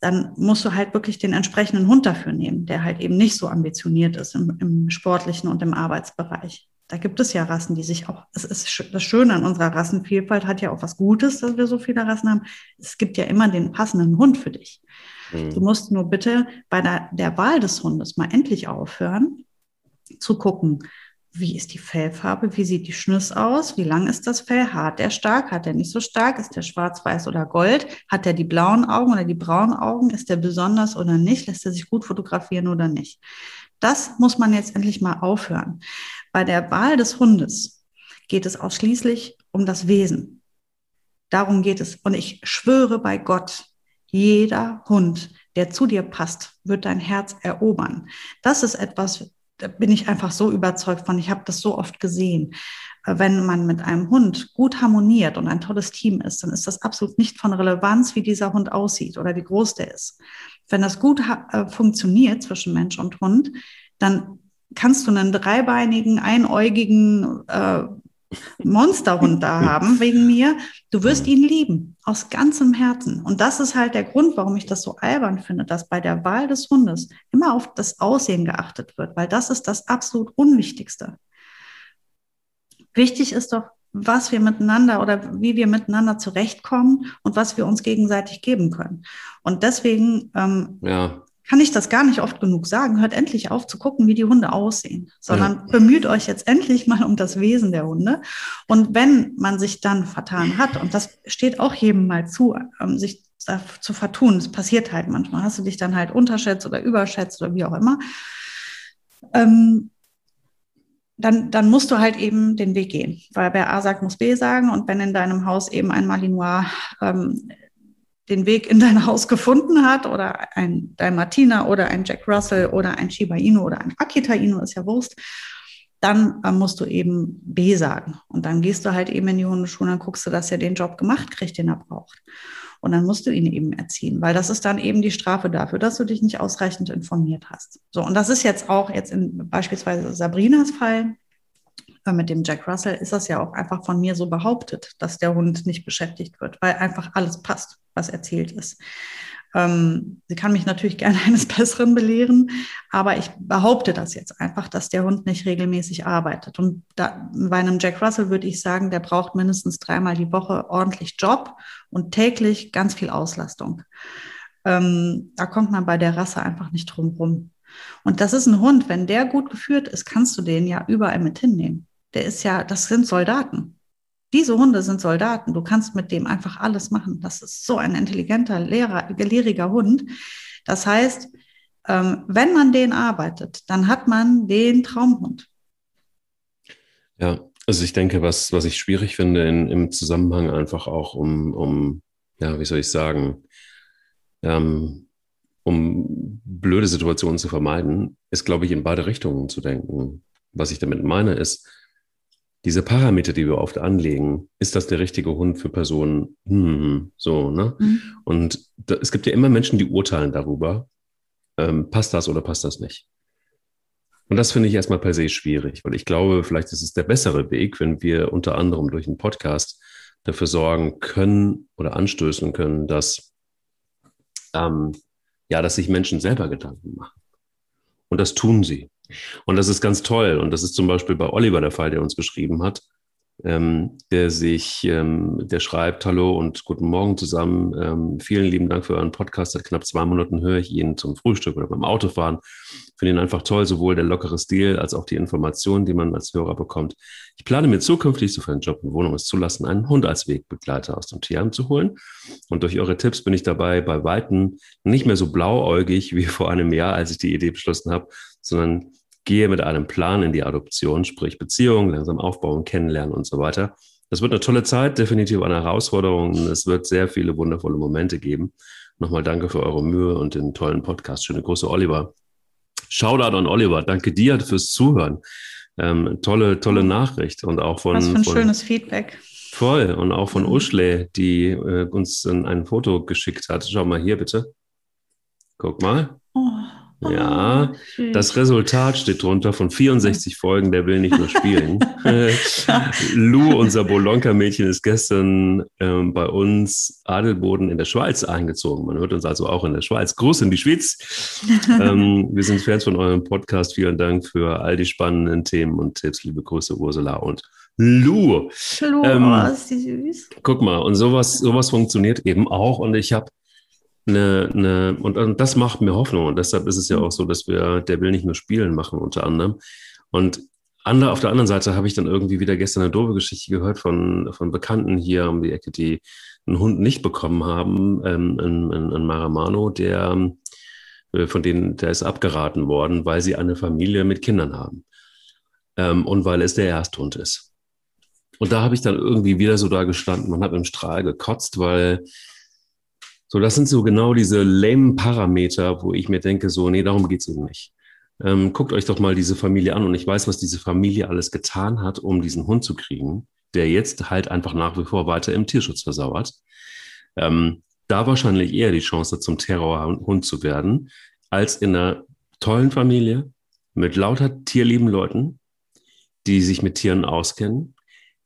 dann musst du halt wirklich den entsprechenden Hund dafür nehmen, der halt eben nicht so ambitioniert ist im sportlichen und im Arbeitsbereich. Da gibt es ja Rassen, die sich auch, es ist das Schöne an unserer Rassenvielfalt, hat ja auch was Gutes, dass wir so viele Rassen haben. Es gibt ja immer den passenden Hund für dich. Mhm. Du musst nur bitte bei der Wahl des Hundes mal endlich aufhören, zu gucken, wie ist die Fellfarbe, wie sieht die Schnuss aus, wie lang ist das Fell, hart der stark, hat der nicht so stark, ist der schwarz, weiß oder gold, hat der die blauen Augen oder die braunen Augen, ist der besonders oder nicht, lässt er sich gut fotografieren oder nicht. Das muss man jetzt endlich mal aufhören. Bei der Wahl des Hundes geht es ausschließlich um das Wesen. Darum geht es. Und ich schwöre bei Gott, jeder Hund, der zu dir passt, wird dein Herz erobern. Das ist etwas, da bin ich einfach so überzeugt von. Ich habe das so oft gesehen. Wenn man mit einem Hund gut harmoniert und ein tolles Team ist, dann ist das absolut nicht von Relevanz, wie dieser Hund aussieht oder wie groß der ist. Wenn das gut funktioniert zwischen Mensch und Hund, dann kannst du einen dreibeinigen, einäugigen Monsterhund da haben, wegen mir. Du wirst ihn lieben, aus ganzem Herzen. Und das ist halt der Grund, warum ich das so albern finde, dass bei der Wahl des Hundes immer auf das Aussehen geachtet wird, weil das ist das absolut Unwichtigste. Wichtig ist doch, was wir miteinander oder wie wir miteinander zurechtkommen und was wir uns gegenseitig geben können. Und deswegen kann ich das gar nicht oft genug sagen. Hört endlich auf zu gucken, wie die Hunde aussehen, sondern bemüht euch jetzt endlich mal um das Wesen der Hunde. Und wenn man sich dann vertan hat, und das steht auch jedem mal zu, sich zu vertun, das passiert halt manchmal, hast du dich dann halt unterschätzt oder überschätzt oder wie auch immer, dann musst du halt eben den Weg gehen. Weil wer A sagt, muss B sagen. Und wenn in deinem Haus eben ein Malinois den Weg in dein Haus gefunden hat oder ein Dalmatiner oder ein Jack Russell oder ein Shiba Inu oder ein Akita Inu, ist ja Wurst, dann musst du eben B sagen. Und dann gehst du halt eben in die Hundeschule und guckst du, dass er den Job gemacht kriegt, den er braucht. Und dann musst du ihn eben erziehen, weil das ist dann eben die Strafe dafür, dass du dich nicht ausreichend informiert hast. So, und das ist jetzt auch jetzt in beispielsweise Sabrinas Fall mit dem Jack Russell, ist das ja auch einfach von mir so behauptet, dass der Hund nicht beschäftigt wird, weil einfach alles passt, was erzählt ist. Sie kann mich natürlich gerne eines Besseren belehren, aber ich behaupte das jetzt einfach, dass der Hund nicht regelmäßig arbeitet. Und da, bei einem Jack Russell würde ich sagen, der braucht mindestens 3-mal die Woche ordentlich Job und täglich ganz viel Auslastung. Da kommt man bei der Rasse einfach nicht drum rum. Und das ist ein Hund, wenn der gut geführt ist, kannst du den ja überall mit hinnehmen. Der ist ja, das sind Soldaten. Diese Hunde sind Soldaten. Du kannst mit dem einfach alles machen. Das ist so ein intelligenter, gelehriger Hund. Das heißt, wenn man den arbeitet, dann hat man den Traumhund. Ja, also ich denke, was ich schwierig finde im Zusammenhang einfach auch um blöde Situationen zu vermeiden, ist, glaube ich, in beide Richtungen zu denken. Was ich damit meine, ist, diese Parameter, die wir oft anlegen, ist das der richtige Hund für Personen? Und es gibt ja immer Menschen, die urteilen darüber, passt das oder passt das nicht? Und das finde ich erstmal per se schwierig, weil ich glaube, vielleicht ist es der bessere Weg, wenn wir unter anderem durch einen Podcast dafür sorgen können oder anstößen können, dass sich Menschen selber Gedanken machen. Und das tun sie. Und das ist ganz toll. Und das ist zum Beispiel bei Oliver der Fall, der uns geschrieben hat, der schreibt, hallo und guten Morgen zusammen. Vielen lieben Dank für euren Podcast. Seit knapp 2 Monaten höre ich ihn zum Frühstück oder beim Autofahren. Finde ihn einfach toll, sowohl der lockere Stil als auch die Informationen, die man als Hörer bekommt. Ich plane mir zukünftig, sofern Job und Wohnung es zulassen, einen Hund als Wegbegleiter aus dem Tierheim zu holen. Und durch eure Tipps bin ich dabei bei Weitem nicht mehr so blauäugig wie vor einem Jahr, als ich die Idee beschlossen habe, sondern gehe mit einem Plan in die Adoption, sprich Beziehung, langsam aufbauen, kennenlernen und so weiter. Das wird eine tolle Zeit, definitiv eine Herausforderung. Es wird sehr viele wundervolle Momente geben. Nochmal danke für eure Mühe und den tollen Podcast. Schöne Grüße, Oliver. Shoutout an Oliver. Danke dir fürs Zuhören. Tolle Nachricht. Und auch von... Was für ein schönes Feedback. Voll. Und auch von Uschle, die uns ein Foto geschickt hat. Schau mal hier, bitte. Guck mal. Oh. Ja, das Resultat steht drunter von 64 Folgen, der will nicht nur spielen. Lu, unser Bolonka-Mädchen, ist gestern bei uns Adelboden in der Schweiz eingezogen. Man hört uns also auch in der Schweiz. Gruß in die Schweiz. Wir sind Fans von eurem Podcast. Vielen Dank für all die spannenden Themen und Tipps. Liebe Grüße, Ursula und Lu. Oh, ist die süß. Guck mal, und sowas funktioniert eben auch. Und ich habe und das macht mir Hoffnung. Und deshalb ist es ja auch so, dass wir der will nicht nur spielen machen, unter anderem. Und auf der anderen Seite habe ich dann irgendwie wieder gestern eine doofe Geschichte gehört von Bekannten hier um die Ecke, die einen Hund nicht bekommen haben, einen Maremmano, der von denen da ist abgeraten worden, weil sie eine Familie mit Kindern haben. Und weil es der Ersthund ist. Und da habe ich dann irgendwie wieder so da gestanden, man hat im Strahl gekotzt, weil so, das sind so genau diese lamen Parameter, wo ich mir denke, so, nee, darum geht es eben nicht. Guckt euch doch mal diese Familie an und ich weiß, was diese Familie alles getan hat, um diesen Hund zu kriegen, der jetzt halt einfach nach wie vor weiter im Tierschutz versauert. Da wahrscheinlich eher die Chance, zum Terrorhund zu werden, als in einer tollen Familie mit lauter tierlieben Leuten, die sich mit Tieren auskennen,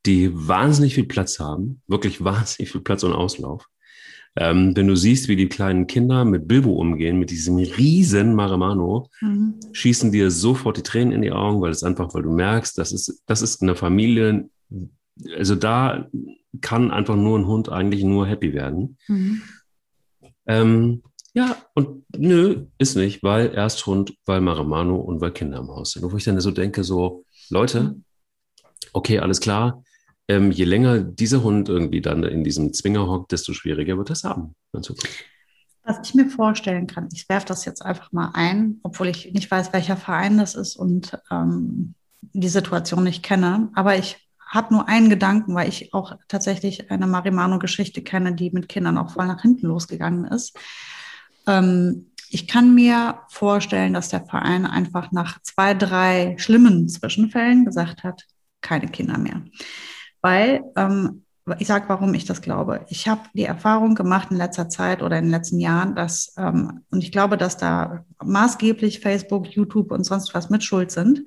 die wahnsinnig viel Platz haben, wirklich wahnsinnig viel Platz und Auslauf. Wenn du siehst, wie die kleinen Kinder mit Bilbo umgehen, mit diesem riesen Maremmano, schießen dir sofort die Tränen in die Augen, weil es einfach, weil du merkst, das ist eine Familie, also da kann einfach nur ein Hund eigentlich nur happy werden. Ja, und nö, ist nicht, weil Ersthund, weil Maremmano und weil Kinder im Haus sind. Wo ich dann so denke, so, Leute, okay, alles klar, je länger dieser Hund irgendwie dann in diesem Zwinger hockt, desto schwieriger wird das haben. Was ich mir vorstellen kann, ich werfe das jetzt einfach mal ein, obwohl ich nicht weiß, welcher Verein das ist und die Situation nicht kenne, aber ich habe nur einen Gedanken, weil ich auch tatsächlich eine Maremmano-Geschichte kenne, die mit Kindern auch voll nach hinten losgegangen ist. Ich kann mir vorstellen, dass der Verein einfach nach 2, 3 schlimmen Zwischenfällen gesagt hat, keine Kinder mehr. Weil, ich sage, warum ich das glaube. Ich habe die Erfahrung gemacht in letzter Zeit oder in den letzten Jahren, dass, und ich glaube, dass da maßgeblich Facebook, YouTube und sonst was mit schuld sind,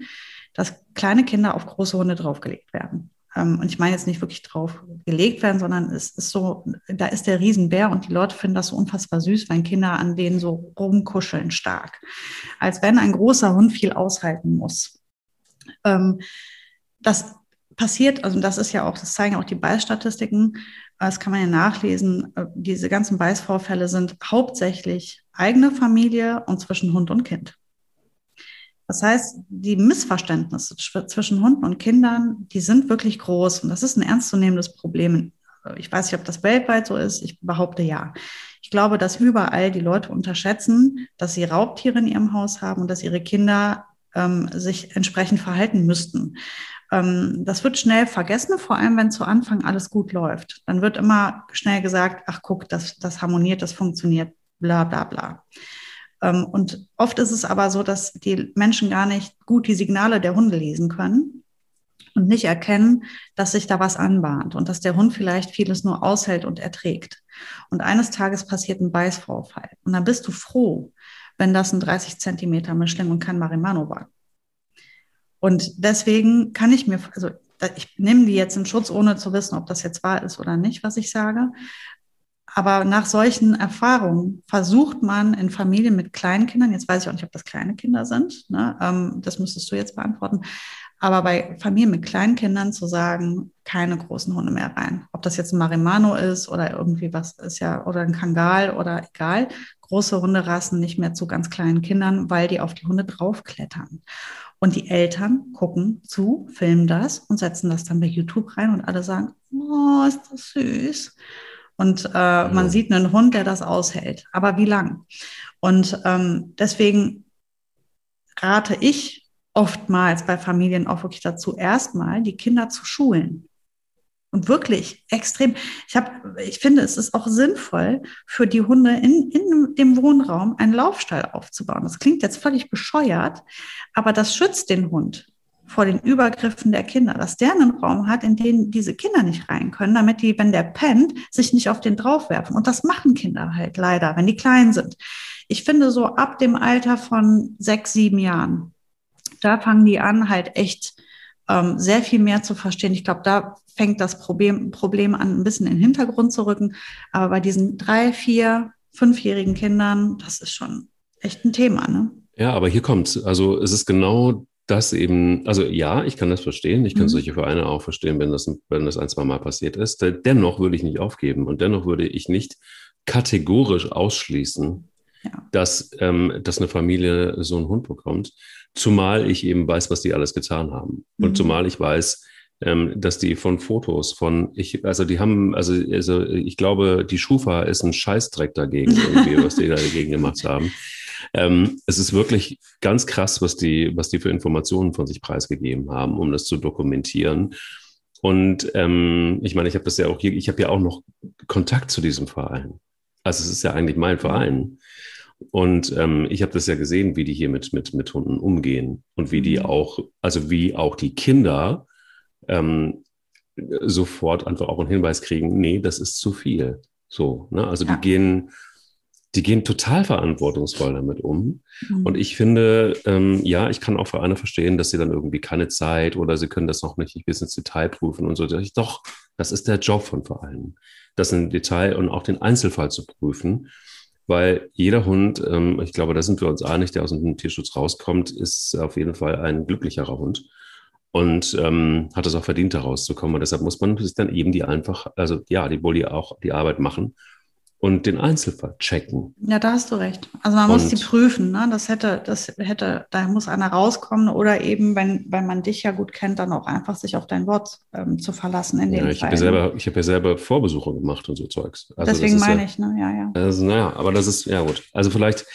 dass kleine Kinder auf große Hunde draufgelegt werden. Und ich meine jetzt nicht wirklich drauf gelegt werden, sondern es ist so, da ist der Riesenbär und die Leute finden das so unfassbar süß, wenn Kinder an denen so rumkuscheln stark. Als wenn ein großer Hund viel aushalten muss. Das passiert, also das ist ja auch, das zeigen auch die Beißstatistiken, das kann man ja nachlesen, diese ganzen Beißvorfälle sind hauptsächlich eigene Familie und zwischen Hund und Kind. Das heißt, die Missverständnisse zwischen Hunden und Kindern, die sind wirklich groß. Und das ist ein ernstzunehmendes Problem. Ich weiß nicht, ob das weltweit so ist. Ich behaupte ja. Ich glaube, dass überall die Leute unterschätzen, dass sie Raubtiere in ihrem Haus haben und dass ihre Kinder sich entsprechend verhalten müssten. Das wird schnell vergessen, vor allem wenn zu Anfang alles gut läuft. Dann wird immer schnell gesagt, ach guck, das harmoniert, das funktioniert, bla bla bla. Und oft ist es aber so, dass die Menschen gar nicht gut die Signale der Hunde lesen können und nicht erkennen, dass sich da was anbahnt und dass der Hund vielleicht vieles nur aushält und erträgt. Und eines Tages passiert ein Beißvorfall. Und dann bist du froh, wenn das ein 30 Zentimeter Mischling und kein Maremmano war. Und deswegen kann ich mir, also ich nehme die jetzt in Schutz, ohne zu wissen, ob das jetzt wahr ist oder nicht, was ich sage. Aber nach solchen Erfahrungen versucht man in Familien mit kleinen Kindern, jetzt weiß ich auch nicht, ob das kleine Kinder sind, ne? Das müsstest du jetzt beantworten, aber bei Familien mit kleinen Kindern zu sagen, keine großen Hunde mehr rein. Ob das jetzt ein Maremmano ist oder irgendwie was ist ja, oder ein Kangal oder egal, große Hunderassen nicht mehr zu ganz kleinen Kindern, weil die auf die Hunde draufklettern. Und die Eltern gucken zu, filmen das und setzen das dann bei YouTube rein und alle sagen, oh, ist das süß. Und man sieht einen Hund, der das aushält. Aber wie lang? Und deswegen rate ich oftmals bei Familien auch wirklich dazu, erstmal die Kinder zu schulen. Und wirklich extrem. Ich finde, es ist auch sinnvoll, für die Hunde in dem Wohnraum einen Laufstall aufzubauen. Das klingt jetzt völlig bescheuert, aber das schützt den Hund vor den Übergriffen der Kinder, dass der einen Raum hat, in den diese Kinder nicht rein können, damit die, wenn der pennt, sich nicht auf den draufwerfen. Und das machen Kinder halt leider, wenn die klein sind. Ich finde so ab dem Alter von 6, 7 Jahren, da fangen die an, halt echt sehr viel mehr zu verstehen. Ich glaube, da fängt das Problem an, ein bisschen in den Hintergrund zu rücken. Aber bei diesen 3, 4, 5-jährigen Kindern, das ist schon echt ein Thema, ne? Ja, aber hier kommt's. Also es ist genau das eben, also ja, ich kann das verstehen. Ich kann solche Vereine auch verstehen, wenn das 1, 2 Mal passiert ist. Dennoch würde ich nicht aufgeben und dennoch würde ich nicht kategorisch ausschließen, dass eine Familie so einen Hund bekommt. Zumal ich eben weiß, was die alles getan haben. Und zumal ich weiß, dass die von Fotos von, ich glaube, die Schufa ist ein Scheißdreck dagegen, irgendwie, was die da dagegen gemacht haben. Es ist wirklich ganz krass, was die für Informationen von sich preisgegeben haben, um das zu dokumentieren. Und ich meine, ich habe ja auch noch Kontakt zu diesem Verein. Also es ist ja eigentlich mein Verein. Und ich habe das ja gesehen, wie die hier mit Hunden umgehen und wie die auch, also wie auch die Kinder sofort einfach auch einen Hinweis kriegen, nee, das ist zu viel. So, ne? Also ja. Die gehen total verantwortungsvoll damit um. Mhm. Und ich finde, ja, ich kann auch Vereine verstehen, dass sie dann irgendwie keine Zeit oder sie können das noch nicht bis ins Detail prüfen und so. Doch, das ist der Job von Vereinen, das im Detail und auch den Einzelfall zu prüfen. Weil jeder Hund, ich glaube, da sind wir uns einig, der aus dem Tierschutz rauskommt, ist auf jeden Fall ein glücklicherer Hund und hat es auch verdient, da rauszukommen. Und deshalb muss man sich dann eben die Arbeit machen. Und den Einzelfall checken. Ja, da hast du recht. Also man muss die prüfen, ne? Da muss einer rauskommen oder eben, wenn man dich ja gut kennt, dann auch einfach sich auf dein Wort zu verlassen in dem Fall. Ich habe ja selber Vorbesuche gemacht und so Zeugs. Also deswegen meine ich, ne? Ja. Also, aber das ist, ja gut. Also vielleicht,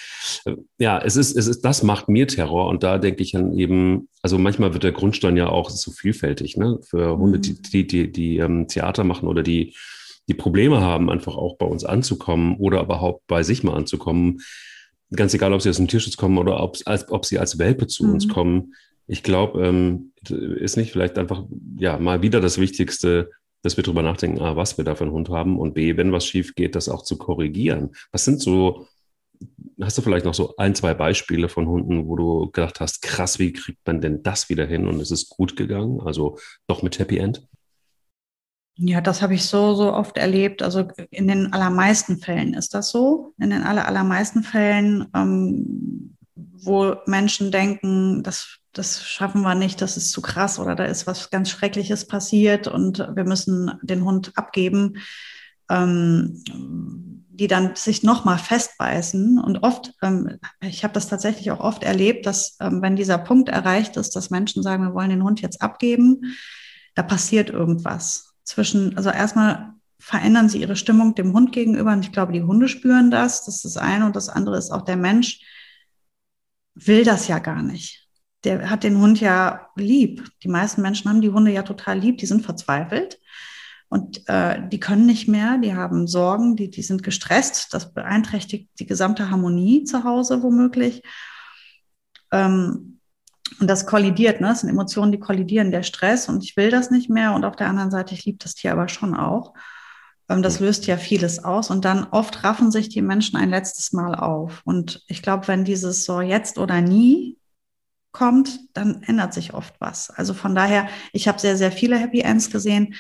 es ist, das macht mir Terror und da denke ich dann eben, also manchmal wird der Grundstein ja auch so vielfältig, ne? Für Hunde, die Theater machen oder die Probleme haben, einfach auch bei uns anzukommen oder überhaupt bei sich mal anzukommen. Ganz egal, ob sie aus dem Tierschutz kommen oder ob sie als Welpe zu uns kommen. Ich glaube, ist nicht vielleicht einfach mal wieder das Wichtigste, dass wir drüber nachdenken, was wir da für einen Hund haben und B, wenn was schief geht, das auch zu korrigieren. Was sind so, hast du vielleicht noch so ein, zwei Beispiele von Hunden, wo du gedacht hast, krass, wie kriegt man denn das wieder hin und es ist gut gegangen, also doch mit Happy End? Ja, das habe ich so oft erlebt. Also in den allermeisten Fällen ist das so. In den allermeisten Fällen, wo Menschen denken, das schaffen wir nicht, das ist zu krass oder da ist was ganz Schreckliches passiert und wir müssen den Hund abgeben, die dann sich nochmal festbeißen. Und oft, ich habe das tatsächlich auch oft erlebt, dass wenn dieser Punkt erreicht ist, dass Menschen sagen, wir wollen den Hund jetzt abgeben, da passiert irgendwas. Also erstmal verändern sie ihre Stimmung dem Hund gegenüber und ich glaube, die Hunde spüren das. Das ist das eine und das andere ist auch, der Mensch will das ja gar nicht. Der hat den Hund ja lieb. Die meisten Menschen haben die Hunde ja total lieb, die sind verzweifelt und die können nicht mehr, die haben Sorgen, die sind gestresst. Das beeinträchtigt die gesamte Harmonie zu Hause womöglich. Und das kollidiert, ne? Das sind Emotionen, die kollidieren, der Stress und ich will das nicht mehr und auf der anderen Seite, ich liebe das Tier aber schon auch. Das löst ja vieles aus und dann oft raffen sich die Menschen ein letztes Mal auf und ich glaube, wenn dieses so jetzt oder nie kommt, dann ändert sich oft was. Also von daher, ich habe sehr, sehr viele Happy Ends gesehen.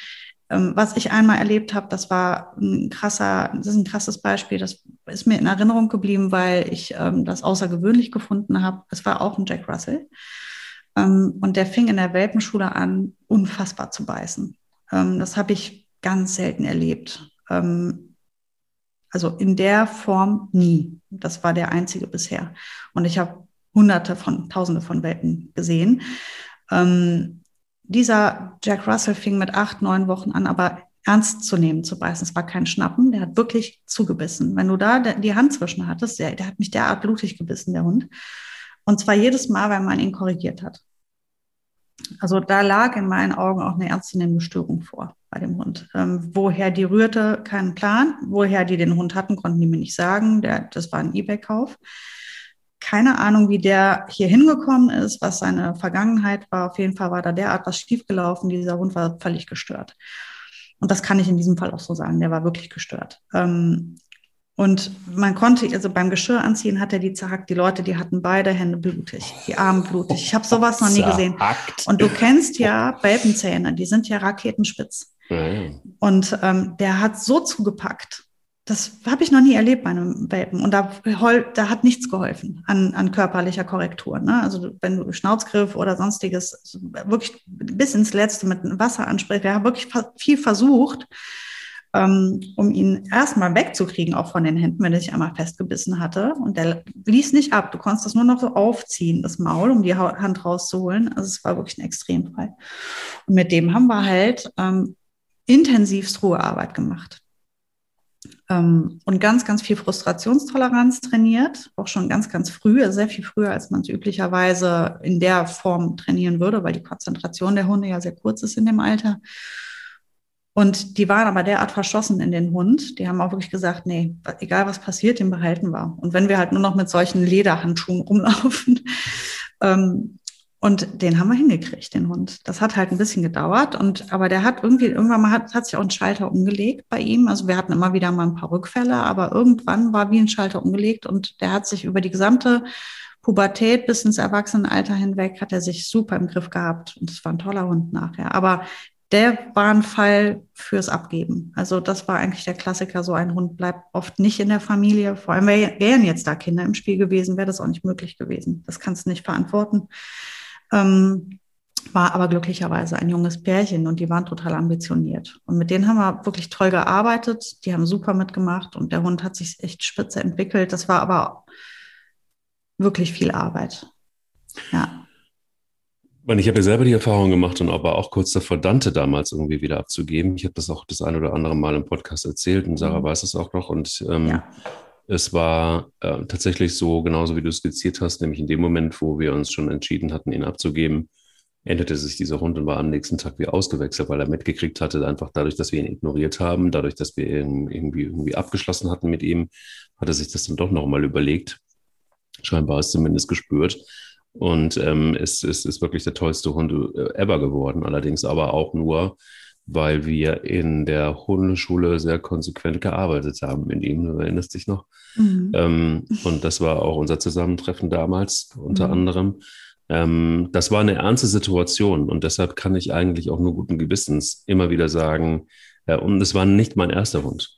Was ich einmal erlebt habe, das ist ein krasses Beispiel, das ist mir in Erinnerung geblieben, weil ich das außergewöhnlich gefunden habe. Es war auch ein Jack Russell und der fing in der Welpenschule an, unfassbar zu beißen. Das habe ich ganz selten erlebt. Also in der Form nie. Das war der einzige bisher. Und ich habe Tausende von Welpen gesehen. Dieser Jack Russell fing mit 8, 9 Wochen an, aber ernst zu nehmen, zu beißen. Es war kein Schnappen, der hat wirklich zugebissen. Wenn du da die Hand zwischen hattest, der hat mich derart blutig gebissen, der Hund. Und zwar jedes Mal, weil man ihn korrigiert hat. Also da lag in meinen Augen auch eine ernstzunehmende Störung vor bei dem Hund. Woher die rührte, keinen Plan. Woher die den Hund hatten, konnten die mir nicht sagen. Das war ein eBay-Kauf. Keine Ahnung, wie der hier hingekommen ist, was seine Vergangenheit war. Auf jeden Fall war da derart was schiefgelaufen. Dieser Hund war völlig gestört. Und das kann ich in diesem Fall auch so sagen. Der war wirklich gestört. Und man konnte, also beim Geschirr anziehen, hat er die zerhackt. Die Leute, die hatten beide Hände blutig, die Arme blutig. Ich habe sowas noch nie gesehen. Und du kennst ja Welpenzähne, die sind ja raketenspitz. Und der hat so zugepackt. Das habe ich noch nie erlebt bei einem Welpen. Und da hat nichts geholfen an körperlicher Korrektur. Ne? Also wenn du Schnauzgriff oder sonstiges wirklich bis ins Letzte mit Wasser ansprichst, wir haben wirklich viel versucht, um ihn erstmal wegzukriegen, auch von den Händen, wenn er sich einmal festgebissen hatte. Und der ließ nicht ab. Du konntest das nur noch so aufziehen, das Maul, um die Hand rauszuholen. Also es war wirklich ein Extremfall. Und mit dem haben wir halt intensivst Ruhearbeit gemacht. und ganz, ganz viel Frustrationstoleranz trainiert, auch schon ganz, ganz früh, sehr viel früher, als man es üblicherweise in der Form trainieren würde, weil die Konzentration der Hunde ja sehr kurz ist in dem Alter. Und die waren aber derart verschossen in den Hund, die haben auch wirklich gesagt, nee, egal was passiert, den behalten wir. Und wenn wir halt nur noch mit solchen Lederhandschuhen rumlaufen, und den haben wir hingekriegt, den Hund. Das hat halt ein bisschen gedauert, aber der hat irgendwann mal hat sich auch ein Schalter umgelegt bei ihm. Also wir hatten immer wieder mal ein paar Rückfälle, aber irgendwann war wie ein Schalter umgelegt und der hat sich über die gesamte Pubertät bis ins Erwachsenenalter hinweg, hat er sich super im Griff gehabt und das war ein toller Hund nachher. Aber der war ein Fall fürs Abgeben. Also das war eigentlich der Klassiker, so ein Hund bleibt oft nicht in der Familie. Vor allem wären jetzt da Kinder im Spiel gewesen, wäre das auch nicht möglich gewesen. Das kannst du nicht verantworten. War aber glücklicherweise ein junges Pärchen und die waren total ambitioniert. Und mit denen haben wir wirklich toll gearbeitet, die haben super mitgemacht und der Hund hat sich echt spitze entwickelt. Das war aber wirklich viel Arbeit. Ja. Ich habe ja selber die Erfahrung gemacht und aber auch kurz davor, Dante damals irgendwie wieder abzugeben. Ich habe das auch das ein oder andere Mal im Podcast erzählt und Sarah weiß es auch noch. Und es war tatsächlich so, genauso wie du es skizziert hast, nämlich in dem Moment, wo wir uns schon entschieden hatten, ihn abzugeben, änderte sich dieser Hund und war am nächsten Tag wieder ausgewechselt, weil er mitgekriegt hatte, einfach dadurch, dass wir ihn ignoriert haben, dadurch, dass wir ihn irgendwie abgeschlossen hatten mit ihm, hat er sich das dann doch nochmal überlegt, scheinbar ist zumindest gespürt. Und es ist wirklich der tollste Hund ever geworden, allerdings aber auch nur, weil wir in der Hundeschule sehr konsequent gearbeitet haben in ihm, du erinnerst dich noch. Mhm. Und das war auch unser Zusammentreffen damals, unter anderem. Das war eine ernste Situation und deshalb kann ich eigentlich auch nur guten Gewissens immer wieder sagen, und es war nicht mein erster Hund.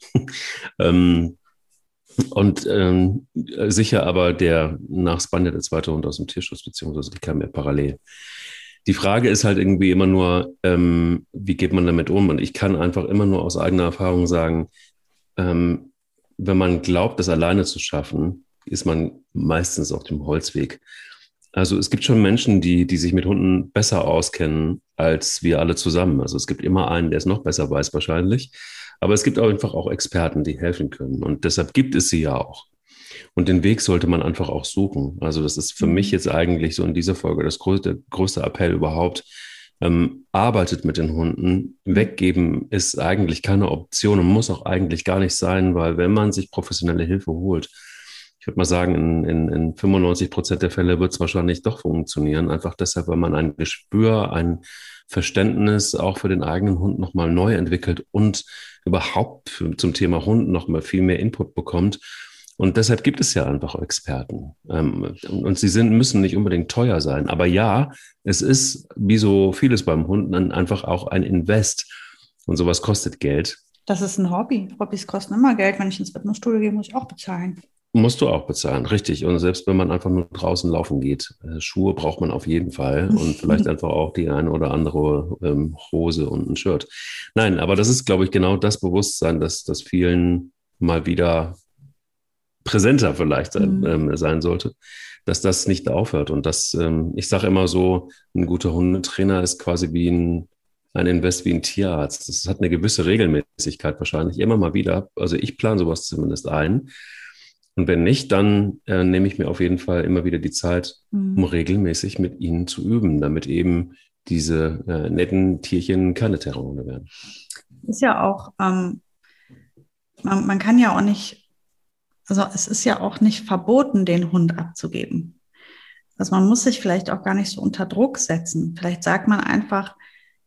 Sicher aber nach Spanier der zweite Hund aus dem Tierschutz, beziehungsweise die kam ja parallel. Die Frage ist halt irgendwie immer nur, wie geht man damit um? Und ich kann einfach immer nur aus eigener Erfahrung sagen, wenn man glaubt, das alleine zu schaffen, ist man meistens auf dem Holzweg. Also es gibt schon Menschen, die sich mit Hunden besser auskennen als wir alle zusammen. Also es gibt immer einen, der es noch besser weiß wahrscheinlich. Aber es gibt auch einfach auch Experten, die helfen können. Und deshalb gibt es sie ja auch. Und den Weg sollte man einfach auch suchen. Also das ist für mich jetzt eigentlich so in dieser Folge der größte Appell überhaupt. Arbeitet mit den Hunden. Weggeben ist eigentlich keine Option und muss auch eigentlich gar nicht sein, weil wenn man sich professionelle Hilfe holt, ich würde mal sagen, in 95% der Fälle wird es wahrscheinlich doch funktionieren. Einfach deshalb, weil man ein Gespür, ein Verständnis auch für den eigenen Hund nochmal neu entwickelt und überhaupt zum Thema Hund nochmal viel mehr Input bekommt. Und deshalb gibt es ja einfach Experten. Und sie müssen nicht unbedingt teuer sein. Aber ja, es ist, wie so vieles beim Hund, einfach auch ein Invest. Und sowas kostet Geld. Das ist ein Hobby. Hobbys kosten immer Geld. Wenn ich ins Fitnessstudio gehe, muss ich auch bezahlen. Musst du auch bezahlen, richtig. Und selbst wenn man einfach nur draußen laufen geht, Schuhe braucht man auf jeden Fall und vielleicht einfach auch die eine oder andere Hose und ein Shirt. Nein, aber das ist, glaube ich, genau das Bewusstsein, dass das vielen mal wieder präsenter vielleicht sein sollte, dass das nicht aufhört. Und das, ich sage immer so, ein guter Hundetrainer ist quasi wie ein Invest wie ein Tierarzt. Das hat eine gewisse Regelmäßigkeit wahrscheinlich, immer mal wieder. Also ich plane sowas zumindest ein. Und wenn nicht, dann nehme ich mir auf jeden Fall immer wieder die Zeit, um regelmäßig mit ihnen zu üben, damit eben diese netten Tierchen keine Terrorhunde werden. Ist ja auch, man kann ja auch nicht, also es ist ja auch nicht verboten, den Hund abzugeben. Also man muss sich vielleicht auch gar nicht so unter Druck setzen. Vielleicht sagt man einfach,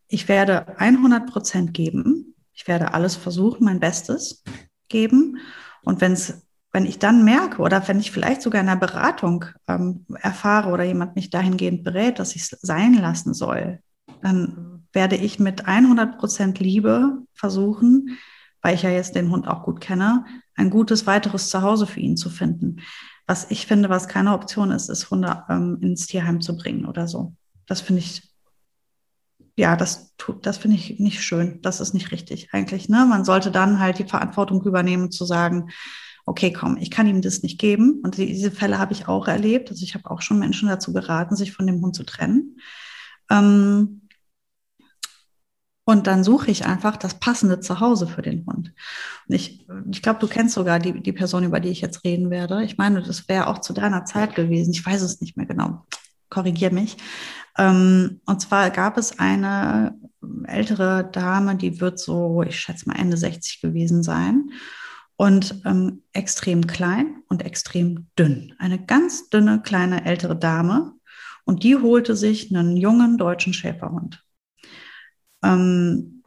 ich werde 100% geben, ich werde alles versuchen, mein Bestes geben. Und wenn ich dann merke oder wenn ich vielleicht sogar in einer Beratung erfahre oder jemand mich dahingehend berät, dass ich es sein lassen soll, dann werde ich mit 100% Liebe versuchen, weil ich ja jetzt den Hund auch gut kenne, ein gutes weiteres Zuhause für ihn zu finden. Was ich finde, was keine Option ist, ist Hunde ins Tierheim zu bringen oder so. Das finde ich, das finde ich nicht schön. Das ist nicht richtig eigentlich. Ne? Man sollte dann halt die Verantwortung übernehmen, zu sagen, okay, komm, ich kann ihm das nicht geben. Und diese Fälle habe ich auch erlebt. Also ich habe auch schon Menschen dazu geraten, sich von dem Hund zu trennen. Und Und dann suche ich einfach das passende Zuhause für den Hund. Und ich glaube, du kennst sogar die Person, über die ich jetzt reden werde. Ich meine, das wäre auch zu deiner Zeit gewesen. Ich weiß es nicht mehr genau. Korrigiere mich. Und zwar gab es eine ältere Dame, die wird so, ich schätze mal, Ende 60 gewesen sein. Und extrem klein und extrem dünn. Eine ganz dünne, kleine, ältere Dame. Und die holte sich einen jungen deutschen Schäferhund. Rüden.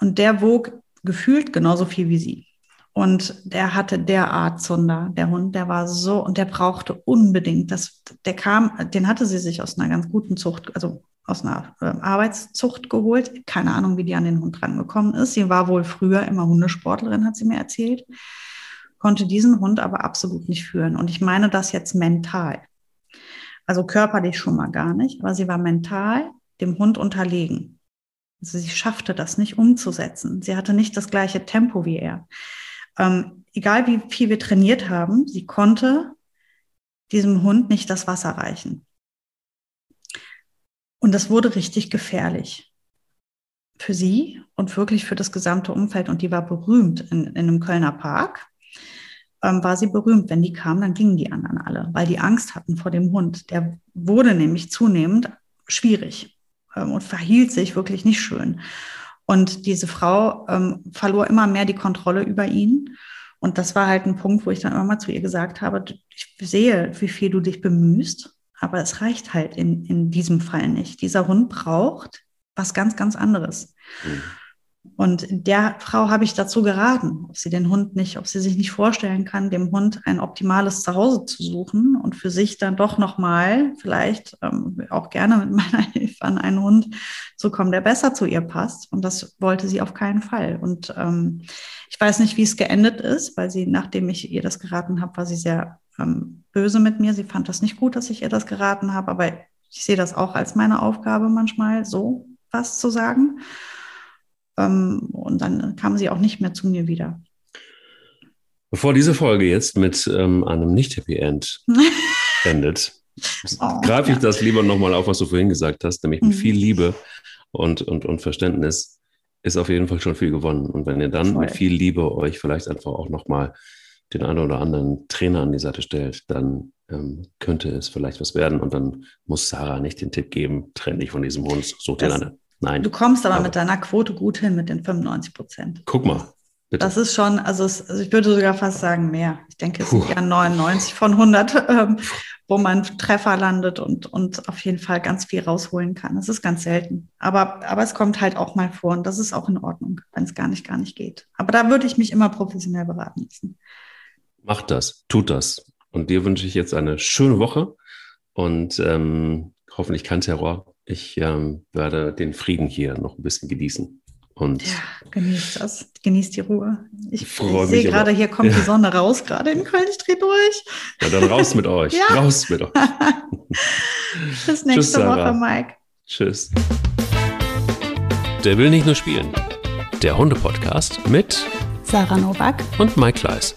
Und der wog gefühlt genauso viel wie sie. Und der hatte derart Zunder, der Hund, der war so, und der brauchte unbedingt, den hatte sie sich aus einer ganz guten Zucht, also aus einer Arbeitszucht geholt. Keine Ahnung, wie die an den Hund rangekommen ist. Sie war wohl früher immer Hundesportlerin, hat sie mir erzählt, konnte diesen Hund aber absolut nicht führen. Und ich meine das jetzt mental. Also körperlich schon mal gar nicht, aber sie war mental dem Hund unterlegen. Also sie schaffte das nicht umzusetzen. Sie hatte nicht das gleiche Tempo wie er. Egal wie viel wir trainiert haben, sie konnte diesem Hund nicht das Wasser reichen. Und das wurde richtig gefährlich für sie und wirklich für das gesamte Umfeld. Und die war berühmt in einem Kölner Park. War sie berühmt. Wenn die kamen, dann gingen die anderen alle, weil die Angst hatten vor dem Hund. Der wurde nämlich zunehmend schwierig und verhielt sich wirklich nicht schön. Und diese Frau verlor immer mehr die Kontrolle über ihn. Und das war halt ein Punkt, wo ich dann immer mal zu ihr gesagt habe, ich sehe, wie viel du dich bemühst, aber es reicht halt in diesem Fall nicht. Dieser Hund braucht was ganz, ganz anderes. Und der Frau habe ich dazu geraten, ob sie sich nicht vorstellen kann, dem Hund ein optimales Zuhause zu suchen und für sich dann doch nochmal vielleicht auch gerne mit meiner Hilfe an einen Hund zu kommen, der besser zu ihr passt. Und das wollte sie auf keinen Fall. Und ich weiß nicht, wie es geendet ist, weil sie, nachdem ich ihr das geraten habe, war sie sehr böse mit mir. Sie fand das nicht gut, dass ich ihr das geraten habe, aber ich sehe das auch als meine Aufgabe manchmal, so was zu sagen. Und dann kam sie auch nicht mehr zu mir wieder. Bevor diese Folge jetzt mit einem Nicht-Happy End endet, greife ich das lieber nochmal auf, was du vorhin gesagt hast, nämlich mit viel Liebe und Verständnis ist auf jeden Fall schon viel gewonnen. Und wenn ihr dann mit viel Liebe euch vielleicht einfach auch nochmal den einen oder anderen Trainer an die Seite stellt, dann könnte es vielleicht was werden. Und dann muss Sarah nicht den Tipp geben, trenn dich von diesem Hund, such dir eine. Nein. Du kommst aber mit deiner Quote gut hin, mit den 95%. Guck mal, bitte. Das ist schon, also ich würde sogar fast sagen mehr. Ich denke, es sind ja 99 von 100, wo man Treffer landet und auf jeden Fall ganz viel rausholen kann. Das ist ganz selten. Aber es kommt halt auch mal vor und das ist auch in Ordnung, wenn es gar nicht geht. Aber da würde ich mich immer professionell beraten lassen. Macht das, tut das. Und dir wünsche ich jetzt eine schöne Woche und hoffentlich kein Terror. Ich werde den Frieden hier noch ein bisschen genießen. Und ja, genießt das. Genießt die Ruhe. Ich sehe gerade, hier kommt die Sonne raus, gerade in Köln. Ich drehe durch. Ja, dann raus mit euch. Ja. Raus mit euch. Bis nächste Woche, Mike. Tschüss. Der will nicht nur spielen. Der Hunde-Podcast mit Sarah Nowak und Mike Kleis.